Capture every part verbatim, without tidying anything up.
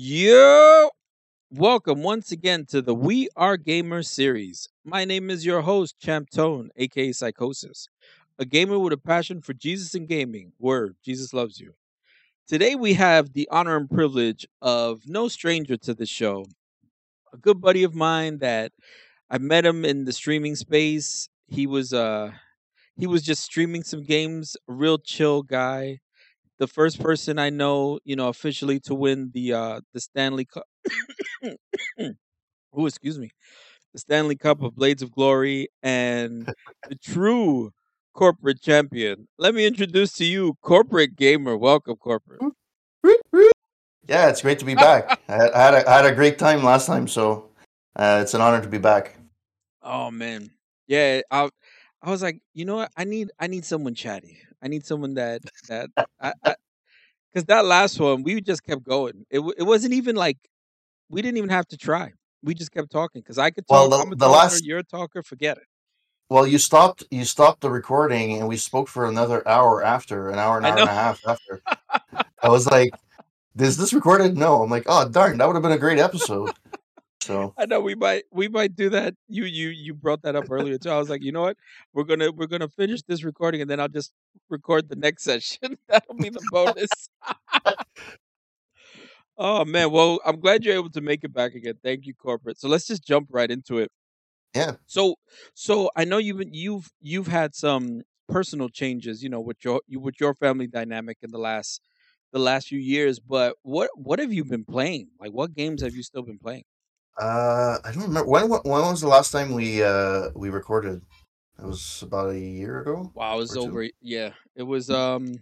Yo! Welcome once again to the We Are Gamers series. My name is your host, Champ Tone, aka Psychosis, a gamer with a passion for Jesus and gaming. Word, Jesus loves you. Today we have the honor and privilege of no stranger to the show, a good buddy of mine that I met him in the streaming space. He was uh he was just streaming some games, a real chill guy. The first person I know, you know, officially to win the uh the Stanley Cup. Oh, excuse me. The Stanley Cup of Blades of Glory and the true corporate champion. Let me introduce to you Corporate Gamer. Welcome, Corporate. Yeah, it's great to be back. I had I had a, I had a great time last time, so uh, it's an honor to be back. Oh man. Yeah, I I was like, you know what? I need I need someone chatty. I need someone that that I, I cuz that last one we just kept going. It w- it wasn't even like we didn't even have to try. We just kept talking cuz I could talk. Well, the, I'm a the talker, last you're a talker, forget it. Well, you stopped you stopped the recording and we spoke for another hour after, an hour an I hour know. and a half after. I was like, is this recorded? No. I'm like, oh, darn, that would have been a great episode. So I know we might we might do that. You you you brought that up earlier too. I was like, you know what? We're gonna we're gonna finish this recording and then I'll just record the next session. That'll be the bonus. Oh man, well I'm glad you're able to make it back again. Thank you, Corporate. So let's just jump right into it. Yeah. So so I know you've you've you've had some personal changes, you know, with your you with your family dynamic in the last the last few years. But what what have you been playing? Like, what games have you still been playing? Uh, I don't remember when. When was the last time we uh we recorded? It was about a year ago. Wow, it was over. Two. Yeah, it was. Um,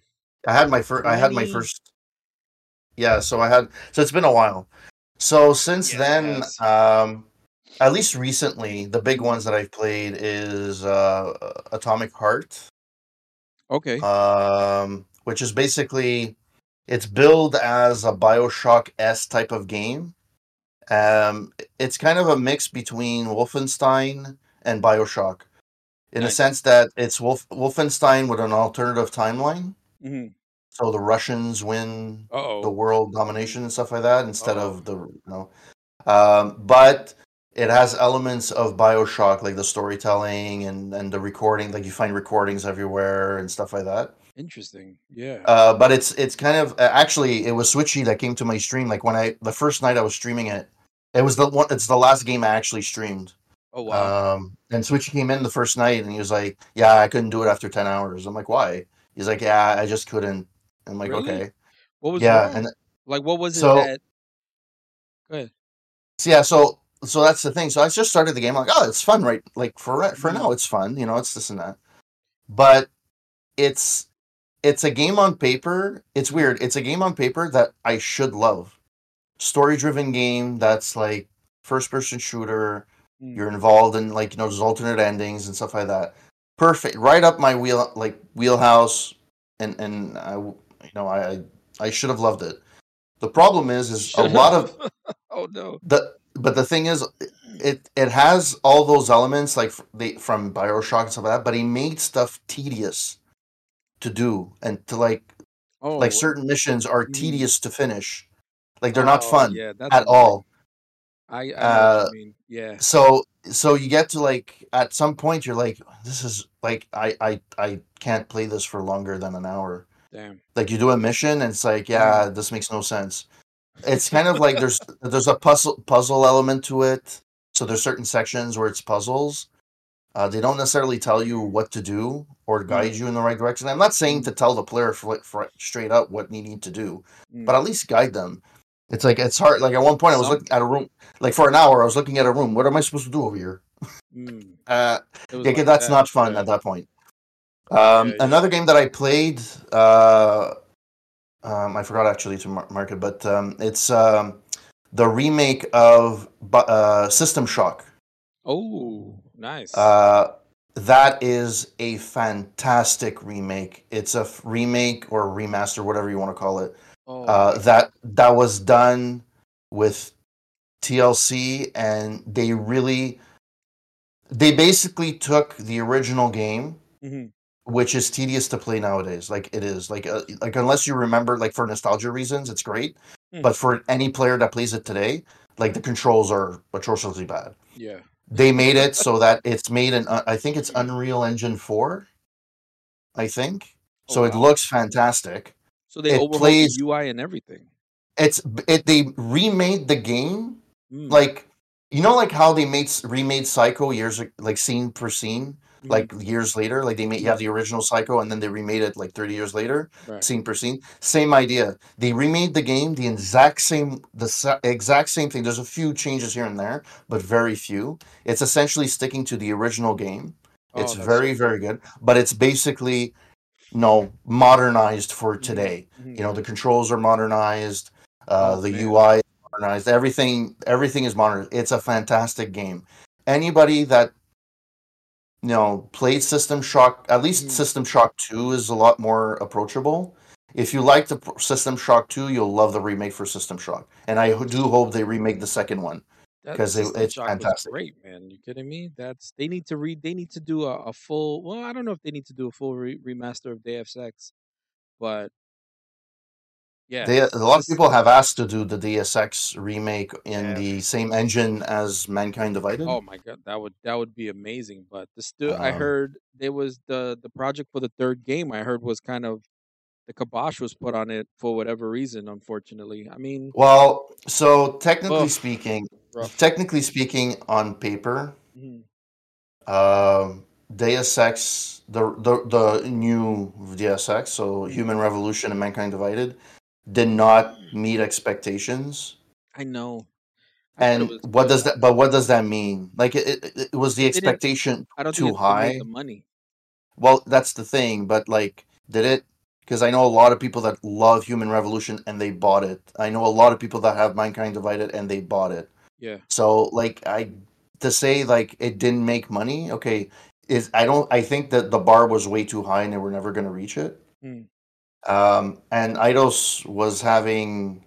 I had my first. I had my first. Yeah, so I had. So it's been a while. So since yeah, then, um, at least recently, the big ones that I've played is uh Atomic Heart. Okay. Um, which is basically, it's billed as a BioShock-esque type of game. Um, it's kind of a mix between Wolfenstein and BioShock, in nice. a sense that it's Wolf- Wolfenstein with an alternative timeline. Mm-hmm. So the Russians win Uh-oh. the world domination and stuff like that instead Uh-oh. of the you know. Um, but it has elements of BioShock, like the storytelling and, and the recording. Like you find recordings everywhere and stuff like that. Interesting, yeah. Uh, but it's it's kind of uh, actually it was Switchy that came to my stream. Like when I the first night I was streaming it. It was the one. It's the last game I actually streamed. Oh wow! Um, and Switchy came in the first night, and he was like, "Yeah, I couldn't do it after ten hours." I'm like, "Why?" He's like, "Yeah, I just couldn't." I'm like, really? "Okay." What was yeah? Wrong? And like, what was it? So, that... Go ahead. Yeah, so so that's the thing. So I just started the game. I'm like, oh, it's fun, right? Like for for mm-hmm. now, it's fun. You know, it's this and that. But it's it's a game on paper. It's weird. It's a game on paper that I should love. Story-driven game that's like first-person shooter. Mm. You're involved in like you know, there's alternate endings and stuff like that. Perfect, right up my wheel like wheelhouse. And and I you know I I should have loved it. The problem is is a lot of oh no. The but the thing is it it has all those elements like they from BioShock and stuff like that. But he made stuff tedious to do and to like oh. like certain missions are tedious to finish. Like they're oh, not fun yeah, that's at all. I, I uh, know what you mean. Yeah. So so you get to like at some point you're like this is like I I I can't play this for longer than an hour. Damn. Like you do a mission and it's like yeah this makes no sense. It's kind of like there's there's a puzzle puzzle element to it. So there's certain sections where it's puzzles. Uh, they don't necessarily tell you what to do or guide mm. you in the right direction. I'm not saying to tell the player for, for straight up what you need to do, mm. but at least guide them. It's like, it's hard. Like at one point I was looking at a room, like for an hour, I was looking at a room. What am I supposed to do over here? Mm. uh, yeah, like that's that. not fun yeah. at that point. Um, okay. Another game that I played, uh, um, I forgot actually to mark it, but um, it's um, the remake of uh, System Shock. Oh, nice. Uh, that is a fantastic remake. It's a f- remake or remaster, whatever you want to call it. Oh, uh, that that was done with T L C, and they really, they basically took the original game, mm-hmm. which is tedious to play nowadays. Like it is, like uh, like unless you remember, like for nostalgia reasons, it's great. Mm. But for any player that plays it today, like, the controls are atrociously bad. Yeah. They made it so that it's made in, uh, I think it's Unreal Engine four, I think. Oh, so wow. It looks fantastic. So they overhauled the U I and everything. It's it. They remade the game. Mm. Like, you know, like how they made remade Psycho years, like scene per scene, mm. like years later. Like they made you have the original Psycho, and then they remade it like thirty years later, right. scene per scene. Same idea. They remade the game, the exact same, the exact same thing. There's a few changes here and there, but very few. It's essentially sticking to the original game. Oh, it's very, cool. very good, but it's basically, you know, modernized for today. Mm-hmm. You know, the controls are modernized. Uh, oh, the man. U I is modernized. Everything, everything is modernized. It's a fantastic game. Anybody that, you know, played System Shock, at least mm-hmm. System Shock two is a lot more approachable. If you like the System Shock two, you'll love the remake for System Shock. And I do hope they remake the second one because it, it's Shock fantastic. Great, man. You kidding me? That's they need to read. They need to do a, a full. Well, I don't know if they need to do a full re- remaster of Deus Ex, but. Yeah, they, a lot of people have asked to do the Deus Ex remake in yeah. the same engine as Mankind Divided. Oh my god, that would that would be amazing. But the stu- um, I heard there was the, the project for the third game. I heard was kind of the kibosh was put on it for whatever reason. Unfortunately, I mean, well, so technically rough. speaking, rough. technically speaking, on paper, mm-hmm. uh, Deus Ex, the the the new Deus Ex, so Human Revolution and Mankind Divided. Did not meet expectations. I know. I and was, what does that? But what does that mean? Like, it, it, it was the expectation I don't too think high? Made the money. Well, that's the thing. But like, did it? Because I know a lot of people that love Human Revolution and they bought it. I know a lot of people that have Mankind Divided and they bought it. Yeah. So like, I to say like it didn't make money. Okay, is I don't. I think that the bar was way too high and they were never going to reach it. Hmm. Um, and Eidos was having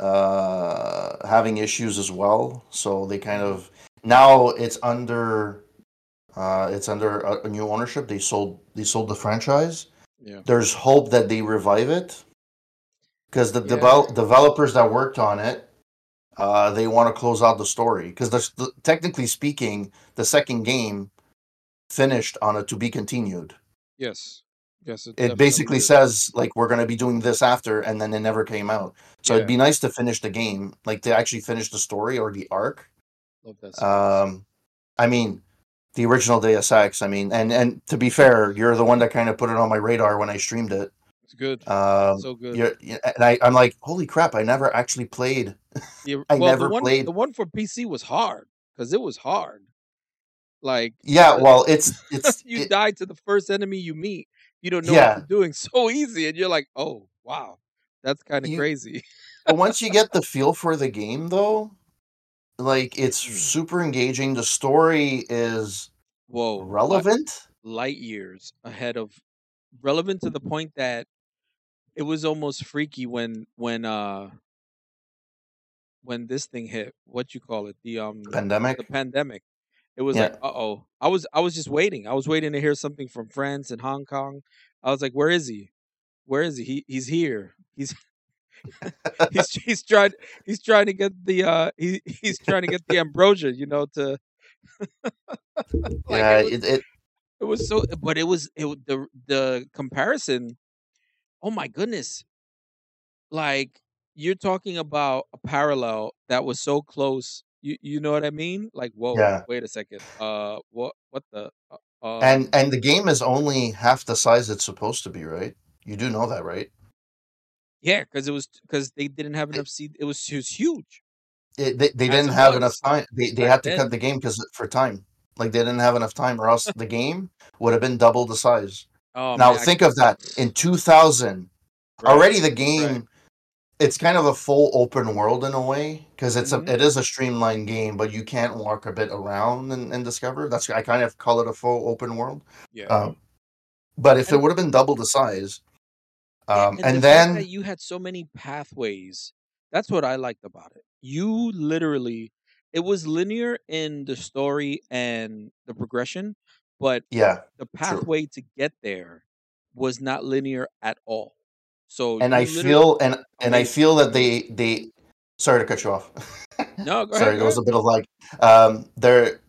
uh, having issues as well, so they kind of now it's under uh, it's under a, a new ownership. They sold they sold the franchise. Yeah. There's hope that they revive it because the yeah. devel- developers that worked on it uh, they want to close out the story because technically speaking, the second game finished on a to be continued. Yes. Yes, it, it basically is. Says like we're going to be doing this after, and then it never came out. So yeah. It'd be nice to finish the game, like to actually finish the story or the arc. Love that. Um, I mean, the original Deus Ex. I mean, and and to be fair, you're the one that kind of put it on my radar when I streamed it. It's good. Um, so good. You're, and I, I'm like, holy crap! I never actually played. The, I well, never the one, played. The one for P C was hard because it was hard. Like yeah, the, well, it's it's you it, die to the first enemy you meet. You don't know yeah. what you're doing so easy, and you're like, oh, wow, that's kind of crazy. But once you get the feel for the game, though, like, it's super engaging. The story is Whoa, relevant. Light, light years ahead of... Relevant to the point that it was almost freaky when when uh, when this thing hit. What you call it? The um pandemic? The pandemic. It was yeah. like, uh-oh. I was I was just waiting. I was waiting to hear something from France and Hong Kong. I was like, where is he? Where is he? He he's here. He's he's he's trying he's trying to get the uh he he's trying to get the ambrosia, you know, to like yeah, it, was, it, it it was so but it was it the the comparison. Oh my goodness. Like you're talking about a parallel that was so close. You you know what I mean? Like, whoa, yeah. wait a second. Uh, what what the? Uh, and and the game is only half the size it's supposed to be, right? You do know that, right? Yeah, because it was because they didn't have enough seed. It was it was huge. It, they they didn't have enough time. They they had to cut the game because for time, like they didn't have enough time, or else the game would have been double the size. Oh, now man, think I... of that in two thousand. Right. Already the game. Right. It's kind of a full open world in a way because it's mm-hmm. a it is a streamlined game, but you can't walk a bit around and, and discover. That's I kind of call it a full open world. Yeah. Um, but if and, it would have been double the size, um, and, and the then fact that you had so many pathways. That's what I liked about it. You literally, it was linear in the story and the progression, but yeah, the pathway true. to get there was not linear at all. So and I feel and and I feel that they they sorry to cut you off. No, go ahead. Sorry, there was a bit of like um there,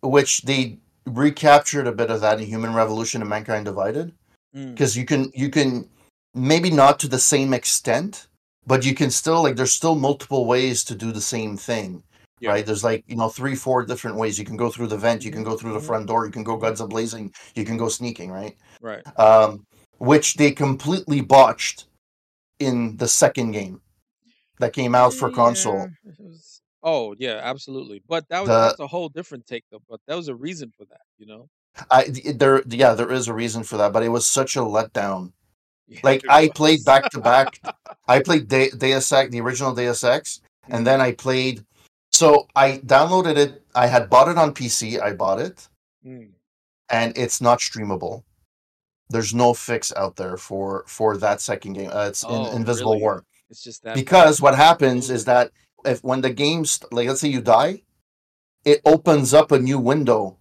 which they recaptured a bit of that in Human Revolution and Mankind Divided, because mm. you can you can maybe not to the same extent, but you can still like there's still multiple ways to do the same thing. Yeah. Right, there's like you know three, four different ways you can go through the vent, you can go through the front door, you can go guns a-blazing, you can go sneaking, right? Right. Um, which they completely botched in the second game that came out for yeah. console. Was... Oh yeah, absolutely. But that was the... that's a whole different take, though. But there was a reason for that, you know. I there yeah there is a reason for that, but it was such a letdown. Yeah, like I was. played back to back. I played De- Deus Ex, the original Deus Ex, mm-hmm. and then I played. So I downloaded it. I had bought it on P C. I bought it, mm. and it's not streamable. There's no fix out there for, for that second game. Uh, it's oh, in, invisible really? War. It's just that because bad. What happens is that if when the game st- like let's say you die, it opens up a new window.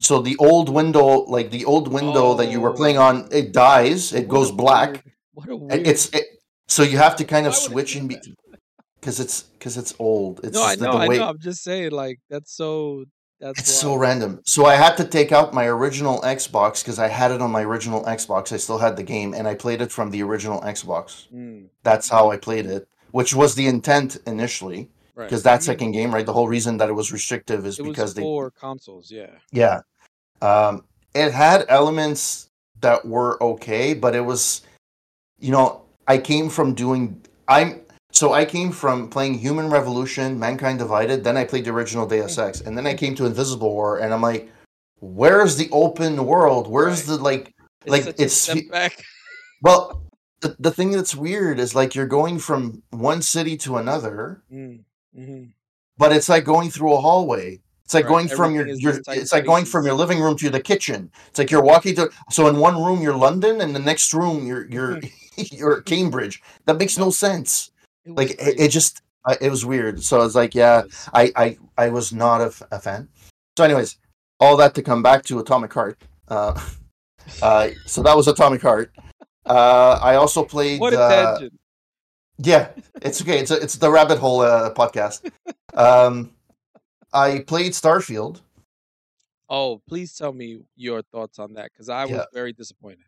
So the old window, like the old window oh. that you were playing on, it dies. It what goes black. Weird. What a weird. It's it, so you have to kind of Why switch in between. Because it's because it's old. It's no, I know, the way... I know. I'm just saying, like that's so. That's it's wild. So random. So I had to take out my original Xbox because I had it on my original Xbox. I still had the game, and I played it from the original Xbox. Mm. That's how I played it, which was the intent initially. Because right. that second game, right? The whole reason that it was restrictive is it because was they for consoles. Yeah. Yeah. Um, it had elements that were okay, but it was, you know, I came from doing I'm. So I came from playing Human Revolution, Mankind Divided, then I played the original Deus Ex, and then I came to Invisible War, and I'm like, where's the open world? Where's right. the, like... It's like it's step back. Well, the, the thing that's weird is, like, you're going from one city to another, mm. mm-hmm. but it's like going through a hallway. It's like right. going from Everything your... your it's like going from your living room to the kitchen. It's like you're walking to... So in one room, you're London, and the next room, you're you're, you're Cambridge. That makes no sense. It like it, it just uh, it was weird. So I was like, yeah, I I, I was not a, a fan. So anyways, all that to come back to Atomic Heart. Uh, uh, so that was Atomic Heart. Uh, I also played. What a uh, tangent. Yeah, it's okay. It's a, it's the rabbit hole uh, podcast. Um, I played Starfield. Oh, please tell me your thoughts on that because I was yeah. very disappointed.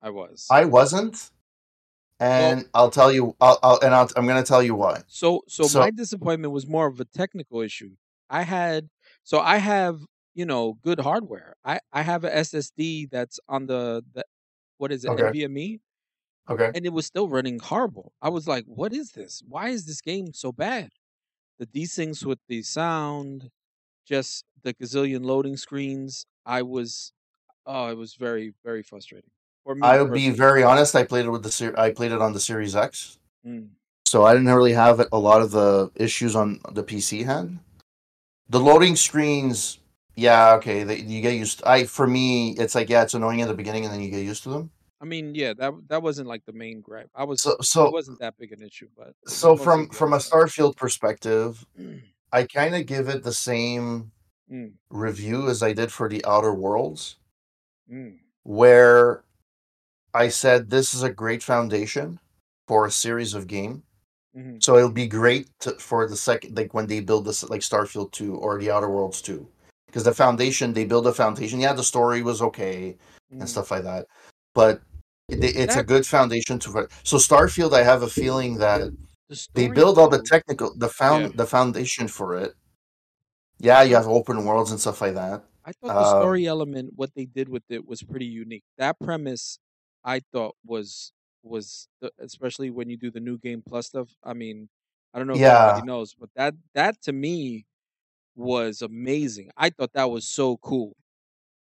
I was. I wasn't. And well, I'll tell you, I'll, I'll and I'll, I'm going to tell you why. So, so, so my disappointment was more of a technical issue. I had, so I have, you know, good hardware. I, I have an S S D that's on the, the what is it, okay. NVMe? Okay. And it was still running horrible. I was like, what is this? Why is this game so bad? The desyncs with the sound, just the gazillion loading screens. I was, oh, it was very, very frustrating. I would be very honest. I played it with the ser- I played it on the Series X, mm. so I didn't really have a lot of the issues on the P C had. The loading screens, yeah, okay, they, you get used. To, I for me, it's like yeah, it's annoying at the beginning, and then you get used to them. I mean, yeah, that that wasn't like the main gripe. I was so, so it wasn't that big an issue, but so from from a Starfield perspective, mm. I kind of give it the same mm. review as I did for the Outer Worlds, mm. where. I said this is a great foundation for a series of game, mm-hmm. so it'll be great to, for the second, like when they build this, like Starfield Two or the Outer Worlds Two, because the foundation they build a foundation. Yeah, the story was okay mm-hmm. and stuff like that, but it, it's that... a good foundation to. So Starfield, I have a feeling that the they build all the technical, the found, yeah. the foundation for it. Yeah, you have open worlds and stuff like that. I thought the story um, element, what they did with it, was pretty unique. That premise. I thought was was the, especially when you do the new game plus stuff. I mean, I don't know if yeah. anybody knows, but that that to me was amazing. I thought that was so cool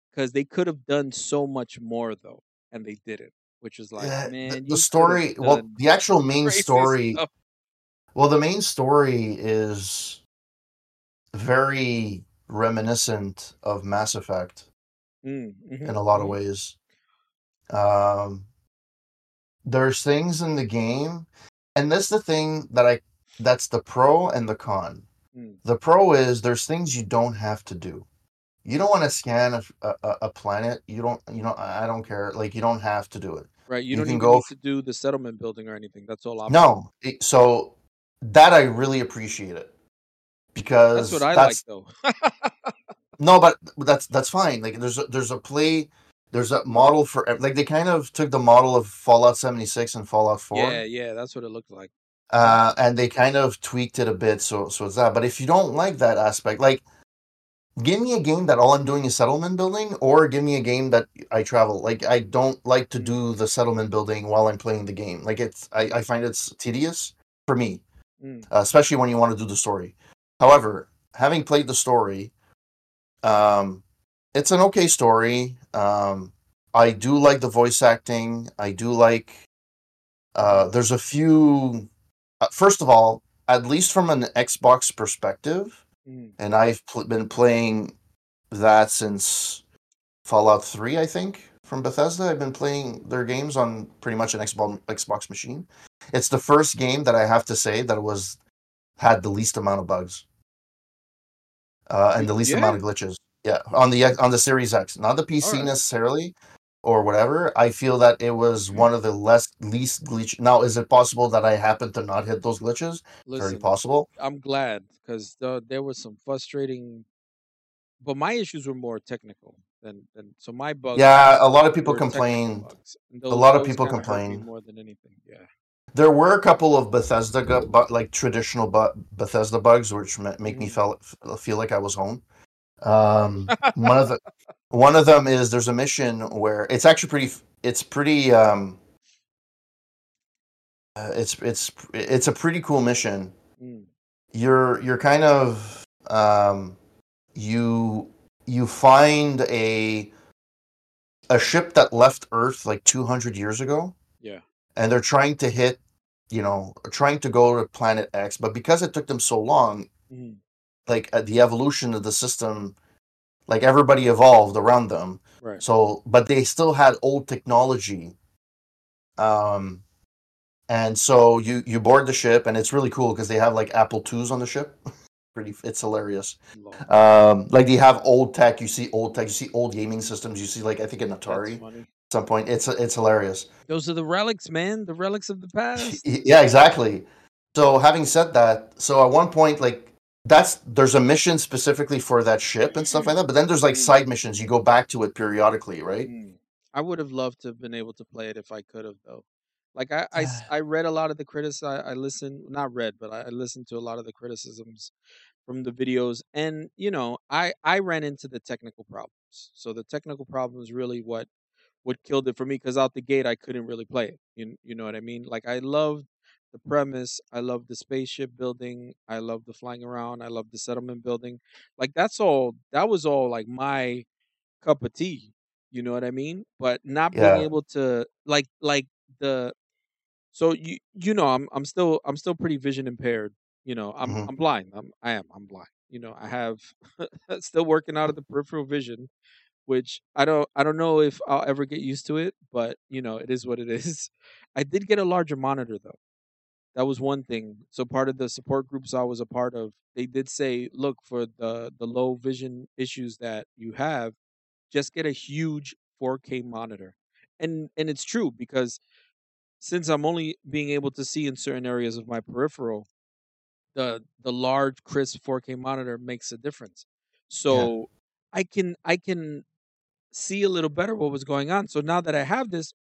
because they could have done so much more though, and they didn't, which is like yeah, man. The, the story, well, the actual main story. Stuff. Well, the main story is very reminiscent of Mass Effect mm, mm-hmm, in a lot mm-hmm. of ways. Um, there's things in the game, and that's the thing that I that's the pro and the con. Mm. The pro is there's things you don't have to do. you don't want to scan a, a, a planet. You don't, you know, I don't care. Like, you don't have to do it. Right. You, you don't even go... need to do the settlement building or anything. That's all. Optional. No. It, so that I really appreciate it because that's what I that's... like though. No, but that's, that's fine. Like there's a, there's a play, there's a model for, like they kind of took the model of Fallout seventy-six and Fallout four. Yeah. Yeah. That's what it looked like. Uh, and they kind of tweaked it a bit. So, so it's that, but if you don't like that aspect, like, give me a game that all I'm doing is settlement building, or give me a game that I travel. Like, I don't like to do the settlement building while I'm playing the game. Like, it's I, I find it's tedious for me, mm. uh, especially when you want to do the story. However, having played the story, um, it's an okay story. Um, I do like the voice acting. I do like... Uh, there's a few... Uh, first of all, at least from an Xbox perspective... And I've pl- been playing that since Fallout three, I think, from Bethesda. I've been playing their games on pretty much an Xbox Xbox machine. It's the first game that I have to say that was had the least amount of bugs uh, and the least yeah. amount of glitches. Yeah, on the on the Series X, not the P C right. necessarily or whatever. I feel that it was one of the less least glitch. Now, is it possible that I happen to not hit those glitches? Listen, very possible. I'm glad because the, there was some frustrating, but my issues were more technical than, than so my bugs. Yeah, a lot of people complained. Those, a lot of people complained more than anything. Yeah, there were a couple of Bethesda, but like traditional Bethesda bugs, which make mm-hmm. me feel feel like I was home. Um, one of the. One of them is there's a mission where it's actually pretty. It's pretty. Um, uh, it's it's it's a pretty cool mission. Mm. You're you're kind of um, you you find a a ship that left Earth like two hundred years ago. Yeah, and they're trying to hit, you know, trying to go to Planet X, but because it took them so long, mm. like uh, the evolution of the system. Like everybody evolved around them, right. So but they still had old technology, um, and so you, you board the ship, and it's really cool because they have like Apple twos on the ship. Pretty, it's hilarious. Um, like they have old tech. You see old tech. You see old gaming systems. You see like I think an Atari at some point. It's it's hilarious. Those are the relics, man. The relics of the past. Yeah, exactly. So having said that, so at one point like. That's there's a mission specifically for that ship and stuff like that, but then there's like side missions. You go back to it periodically, right? I would have loved to have been able to play it if I could have, though. Like I, I, I read a lot of the criticism. I, I listened, not read, but I, I listened to a lot of the criticisms from the videos, and you know, I, I ran into the technical problems. So the technical problem is really what what killed it for me because out the gate I couldn't really play it. You you know what I mean? Like I loved. The premise, I love the spaceship building, I love the flying around, I love the settlement building. Like that's all that was all like my cup of tea. You know what I mean? But not yeah. being able to like like the so you you know I'm I'm still I'm still pretty vision impaired. You know, I'm mm-hmm. I'm blind. I'm I am, I'm blind. You know, I have still working out of the peripheral vision, which I don't I don't know if I'll ever get used to it, but you know, it is what it is. I did get a larger monitor though. That was one thing. So part of the support groups I was a part of, they did say, look, for the, the low vision issues that you have, just get a huge four K monitor. And and it's true because since I'm only being able to see in certain areas of my peripheral, the the large, crisp four K monitor makes a difference. So yeah. I can I can see a little better what was going on. So now that I have this...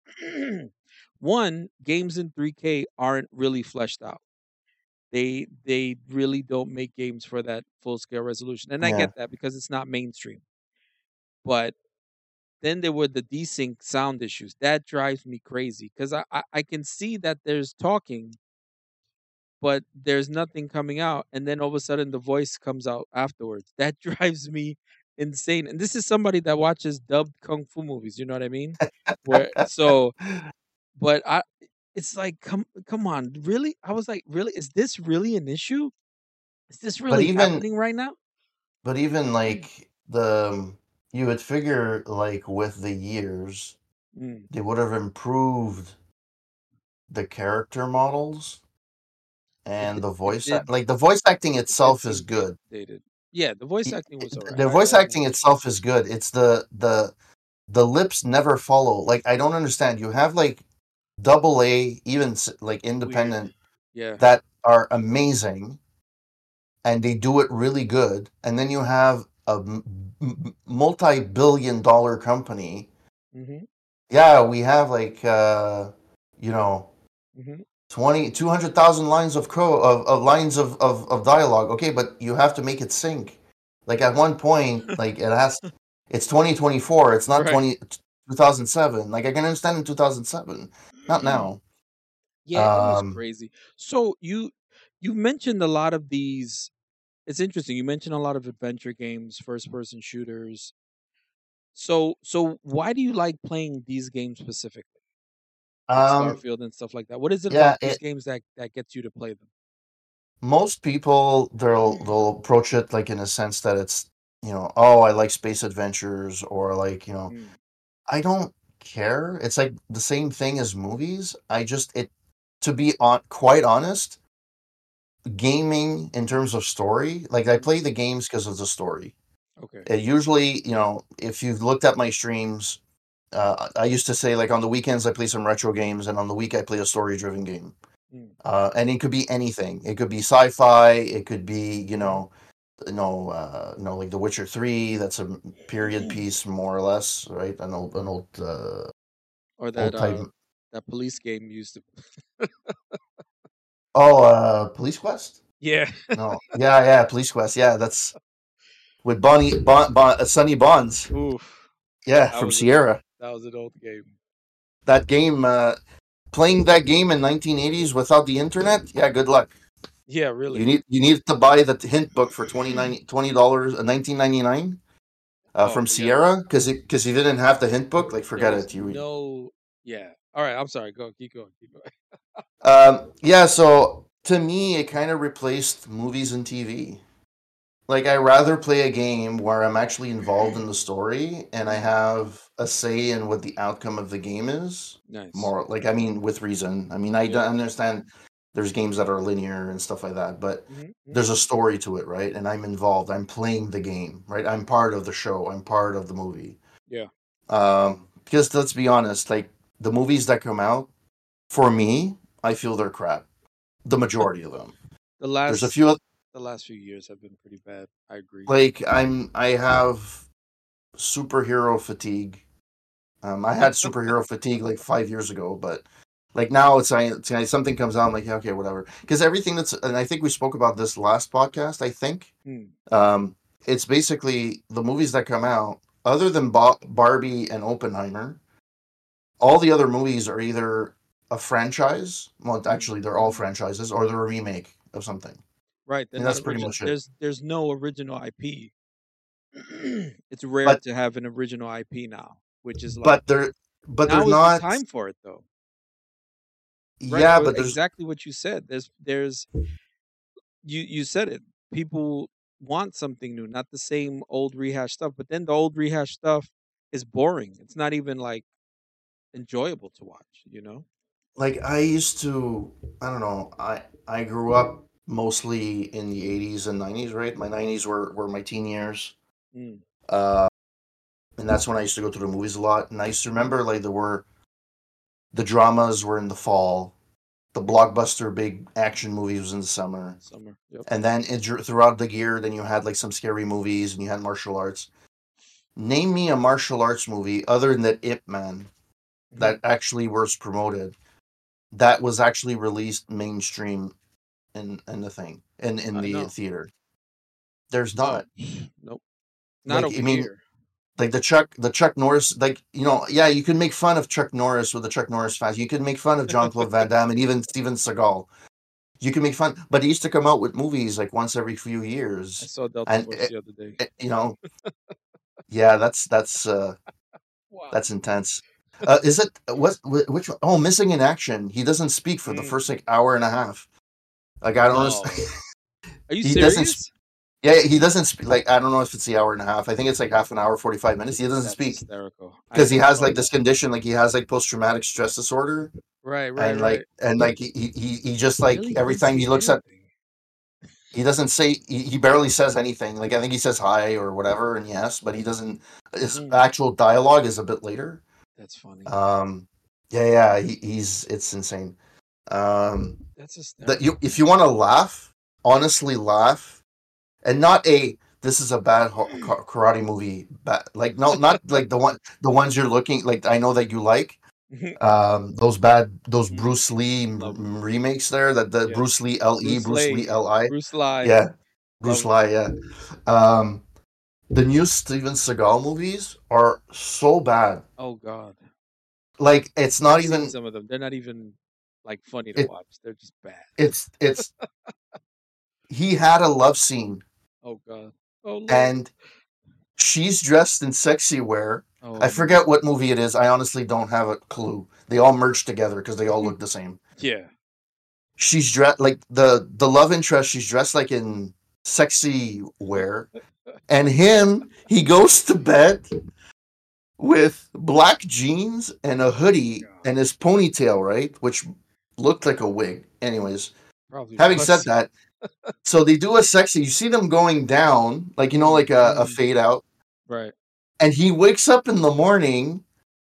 One, games in three K aren't really fleshed out. They they really don't make games for that full-scale resolution. And yeah. I get that because it's not mainstream. But then there were the desync sound issues. That drives me crazy because I, I, I can see that there's talking, but there's nothing coming out. And then all of a sudden the voice comes out afterwards. That drives me insane. And this is somebody that watches dubbed Kung Fu movies. You know what I mean? Where, so... But I, it's like, come, come on, really? I was like, really? Is this really an issue? Is this really even, happening right now? But even like the, you would figure like with the years, mm. they would have improved the character models and it, the voice, it, act, like the voice acting itself it, it, is good. Dated. Yeah, the voice acting was alright. The voice acting itself is good. It's the the the lips never follow. Like, I don't understand. You have like double A, even like independent, yeah, that are amazing, and they do it really good. And then you have a m- m- multi-billion-dollar company. Mm-hmm. Yeah, we have like uh, you know. Mm-hmm. two hundred thousand lines of co- of, of lines of, of, of dialogue. Okay, but you have to make it sync. Like at one point, like it has, it's twenty twenty-four. It's not right. twenty, two thousand seven. Like I can understand in two thousand seven, not now. Yeah, um, it was crazy. So you you mentioned a lot of these. It's interesting. You mentioned a lot of adventure games, first person shooters. So so why do you like playing these games specifically? Um, Starfield and stuff like that. What is it yeah, about these it, games that, that gets you to play them? Most people they'll they'll approach it like in a sense that it's, you know, oh, I like space adventures, or like, you know, mm. I don't care. It's like the same thing as movies. I just it to be on quite honest, gaming in terms of story, like I play the games because of the story. Okay. It usually, you know, if you've looked at my streams. Uh, I used to say, like, on the weekends, I play some retro games, and on the week, I play a story-driven game. Mm. Uh, and it could be anything. It could be sci-fi. It could be, you know, you know, uh, you know, like The Witcher Three. That's a period piece, more or less, right? An old, an old, uh, or that old type... uh, that police game you used to. oh, uh, Police Quest. Yeah. no. Yeah, yeah, Police Quest. Yeah, that's with Bonnie, bon, bon, uh, Sonny Bonds. Oof. Yeah, that from Sierra. A... That was an old game. That game, uh, playing that game in nineteen eighties without the internet, yeah, good luck. Yeah, really. You need you need to buy the hint book for twenty dollars, nineteen ninety-nine uh, oh, from Sierra, because because you didn't have the hint book. Like, forget it. You no, yeah. All right, I'm sorry. Go, keep going, keep going. um, yeah. So to me, it kind of replaced movies and T V. Like, I rather play a game where I'm actually involved in the story and I have a say in what the outcome of the game is. Nice. More like, I mean, with reason. I mean, I yeah. don't understand there's games that are linear and stuff like that, but mm-hmm. there's a story to it, right? And I'm involved. I'm playing the game, right? I'm part of the show. I'm part of the movie. Yeah. Um, because let's be honest, like the movies that come out, for me, I feel they're crap. The majority of them. The last. There's a few. Other- The last few years have been pretty bad. I agree. Like I'm, I have superhero fatigue. Um, I had superhero fatigue like five years ago, but like now it's I it's, it's, something comes out. I'm like, yeah, okay, whatever. Because everything that's, and I think we spoke about this last podcast. I think hmm. um, it's basically the movies that come out, other than Bob, Barbie and Oppenheimer. All the other movies are either a franchise. Well, actually, they're all franchises, or they're a remake of something. Right, that's, that's pretty much it. There's there's no original I P. It's rare but, to have an original I P now, which is like. But there, but there's not the time for it though. Right? Yeah, but there's exactly what you said. There's there's, you you said it. People want something new, not the same old rehash stuff. But then the old rehash stuff is boring. It's not even like enjoyable to watch. You know, like I used to. I don't know. I I grew up. Mostly in the eighties and nineties, right? My nineties were, were my teen years. Mm. Uh, and that's when I used to go to the movies a lot. And I used to remember, like, there were... The dramas were in the fall. The blockbuster big action movies was in the summer. Summer, yep. And then it, throughout the year, then you had, like, some scary movies, and you had martial arts. Name me a martial arts movie other than that Ip Man that actually was promoted, that was actually released mainstream... In, in the thing, in, in the theater. There's not. Nope. Not over here. Like the Chuck the Chuck Norris, like, you know, yeah, you can make fun of Chuck Norris with the Chuck Norris fans. You can make fun of Jean-Claude Van Damme and even Steven Seagal. You can make fun, but he used to come out with movies like once every few years. I saw Delta Force the other day. It, you know, yeah, that's, that's, uh, wow. That's intense. Uh, is it, what, which one? Oh, Missing in Action. He doesn't speak for mm. the first like hour and a half. Like, I don't know. Oh. Are you he serious? Doesn't, yeah, he doesn't speak. Like, I don't know if it's the hour and a half. I think it's like half an hour, forty-five minutes. He doesn't That's speak. Hysterical. Because he has, like, this condition. Like, he has, like, post-traumatic stress disorder. Right, right, and, like, right. And, like, he he, he just, like, really every time he looks anything. at... He doesn't say, he, he barely says anything. Like, I think he says hi or whatever, and yes, but he doesn't, his mm. actual dialogue is a bit later. That's funny. Um, yeah, yeah, he, he's, it's insane. Um, That's astounding. That you, if you want to laugh, honestly laugh, and not a, this is a bad ho- karate movie, bad, like, no, not like the one, the ones you're looking, like, I know that you like. um those bad those Bruce Lee m- remakes there that the yeah. Bruce Lee L E Bruce, Bruce Lee L I Bruce Lee yeah Bruce Lee yeah um the new Steven Seagal movies are so bad. Oh god, like it's not I've even some of them, they're not even like funny to it, watch, they're just bad. It's it's he had a love scene. Oh god. Oh Lord. And she's dressed in sexy wear. Oh, I forget what movie it is. I honestly don't have a clue. They all merged together because they all look the same. Yeah. She's dressed like the, the love interest. She's dressed like in sexy wear. And him, he goes to bed with black jeans and a hoodie and his ponytail, right? Which looked like a wig. Anyways, probably having said that, so they do a sexy, you see them going down, like, you know, like a, a fade out. Right. And he wakes up in the morning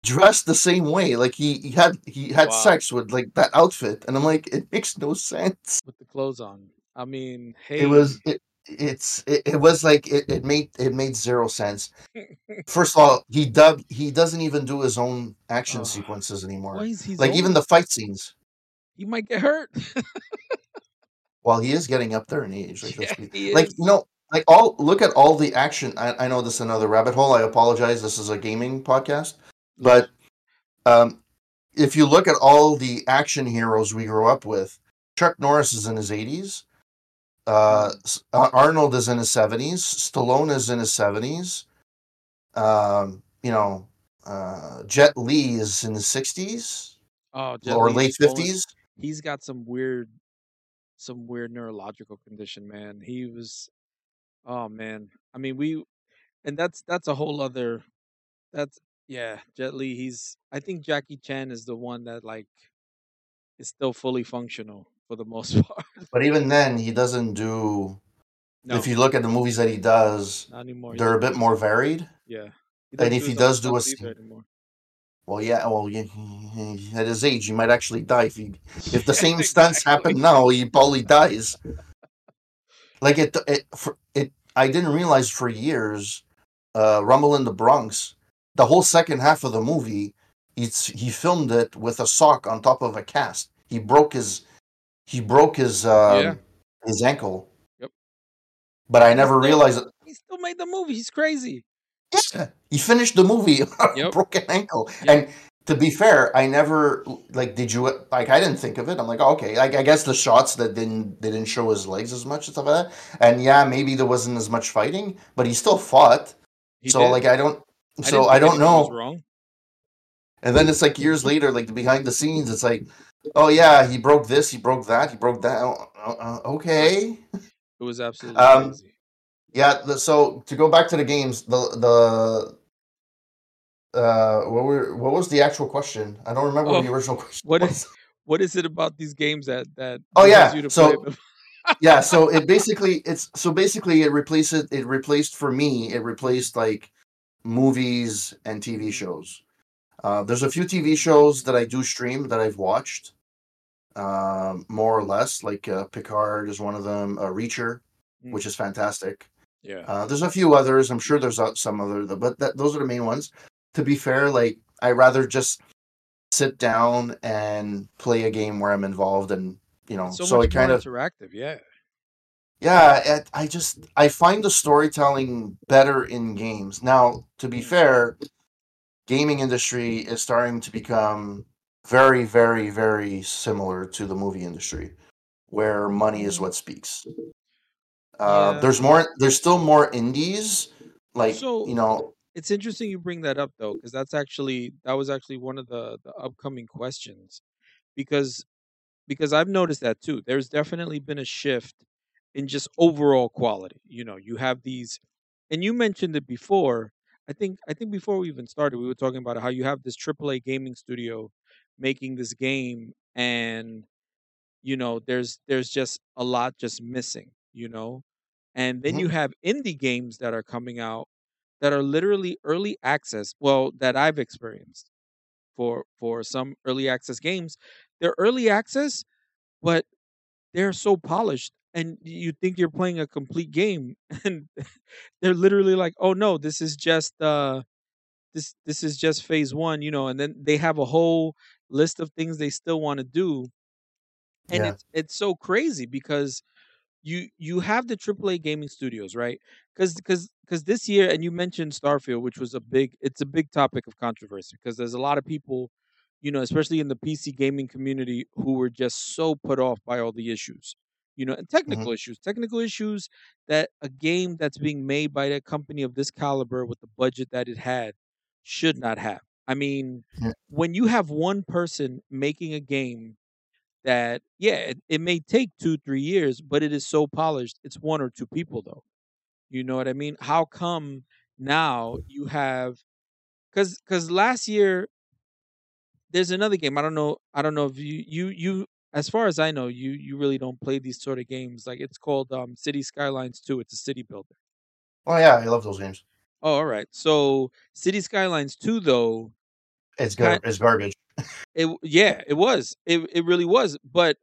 dressed the same way. Like he, he had he had wow. sex with like that outfit. And I'm like, it makes no sense. With the clothes on. I mean, hey. It was it it's it, it was like it, it made it made zero sense. First of all, he dub he doesn't even do his own action oh. sequences anymore. Well, he's, he's like old. Even the fight scenes. He might get hurt. Well, he is getting up there in age. Like, yeah, he is. Like you know. Like all, look at all the action. I, I know this is another rabbit hole. I apologize. This is a gaming podcast, but um, if you look at all the action heroes we grew up with, Chuck Norris is in his eighties, uh, Arnold is in his seventies, Stallone is in his seventies, um, you know, uh, Jet Li is in his sixties oh, or Lee late fifties. He's got some weird, some weird neurological condition, man. He was. Oh man, I mean we, and that's that's a whole other, that's yeah. Jet Li, he's I think Jackie Chan is the one that like, is still fully functional for the most part. But even then, he doesn't do. No. If you look at the movies that he does, not anymore. They're a bit more varied. Yeah. And if he does do a, well, yeah, well, yeah, at his age, he might actually die if he, if the same stunts happen now, he probably dies. Like it, it, for, it. I didn't realize for years, uh, Rumble in the Bronx, the whole second half of the movie, it's he filmed it with a sock on top of a cast. He broke his, he broke his, um, yeah. his ankle. Yep. But I never he realized still, he still made the movie. He's crazy. Yeah, he finished the movie on yep. a broken ankle. Yep. And to be fair, I never like. Did you like? I didn't think of it. I'm like, oh, okay. Like, I guess the shots that didn't they didn't show his legs as much and stuff like that. And yeah, maybe there wasn't as much fighting, but he still fought. He so did. Like, I don't. So I, I don't know. Was wrong. And then it's like years later, like the behind the scenes. It's like, oh yeah, he broke this, he broke that, he broke that. Oh, uh, okay. It was absolutely um, crazy. Yeah. The, so to go back to the games, the the. Uh, what were what was the actual question? I don't remember oh, the original question. What is what is it about these games that that oh yeah you to so play them? yeah so it basically it's so basically it replaced it, it replaced for me it replaced like movies and T V shows. Uh, there's a few T V shows that I do stream that I've watched, um, more or less like uh, Picard is one of them, uh, Reacher, mm. which is fantastic. Yeah, uh, there's a few others. I'm sure there's some other, but that, those are the main ones. To be fair, like I rather just sit down and play a game where I'm involved, and you know, it's so, so much I kind more of interactive, yeah, yeah. It, I just I find the storytelling better in games. Now, to be fair, gaming industry is starting to become very, very, very similar to the movie industry, where money is what speaks. Uh, yeah. There's more. There's still more indies, like so... you know. It's interesting you bring that up though, because that's actually that was actually one of the, the upcoming questions, because because I've noticed that too. There's definitely been a shift in just overall quality. You know, you have these, and you mentioned it before. I think I think before we even started, we were talking about how you have this triple A gaming studio making this game, and you know, there's there's just a lot just missing. you know? And then you Mhm. have indie games that are coming out that are literally early access. Well, that I've experienced for for some early access games. They're early access, but they're so polished and you think you're playing a complete game and they're literally like, "Oh no, this is just uh this this is just phase one, you know, and then they have a whole list of things they still want to do. And Yeah. it's it's so crazy because you you have the triple A gaming studios, right? Because because because this year, and you mentioned Starfield, which was a big it's a big topic of controversy because there's a lot of people, you know, especially in the P C gaming community, who were just so put off by all the issues, you know, and hmm technical issues, technical issues that a game that's being made by a company of this caliber with the budget that it had should not have. I mean, Yeah. when you have one person making a game that yeah it, it may take two three years, but it is so polished. It's one or two people though, you know what I mean? How come now you have because because last year there's another game. I don't know. I don't know if you you you as far as I know, you you really don't play these sort of games. Like it's called um City Skylines Two. It's a city builder. Oh yeah, I love those games. Oh, all right. So City Skylines Two though, It's kind good. It's garbage. it yeah, it was. It it really was. But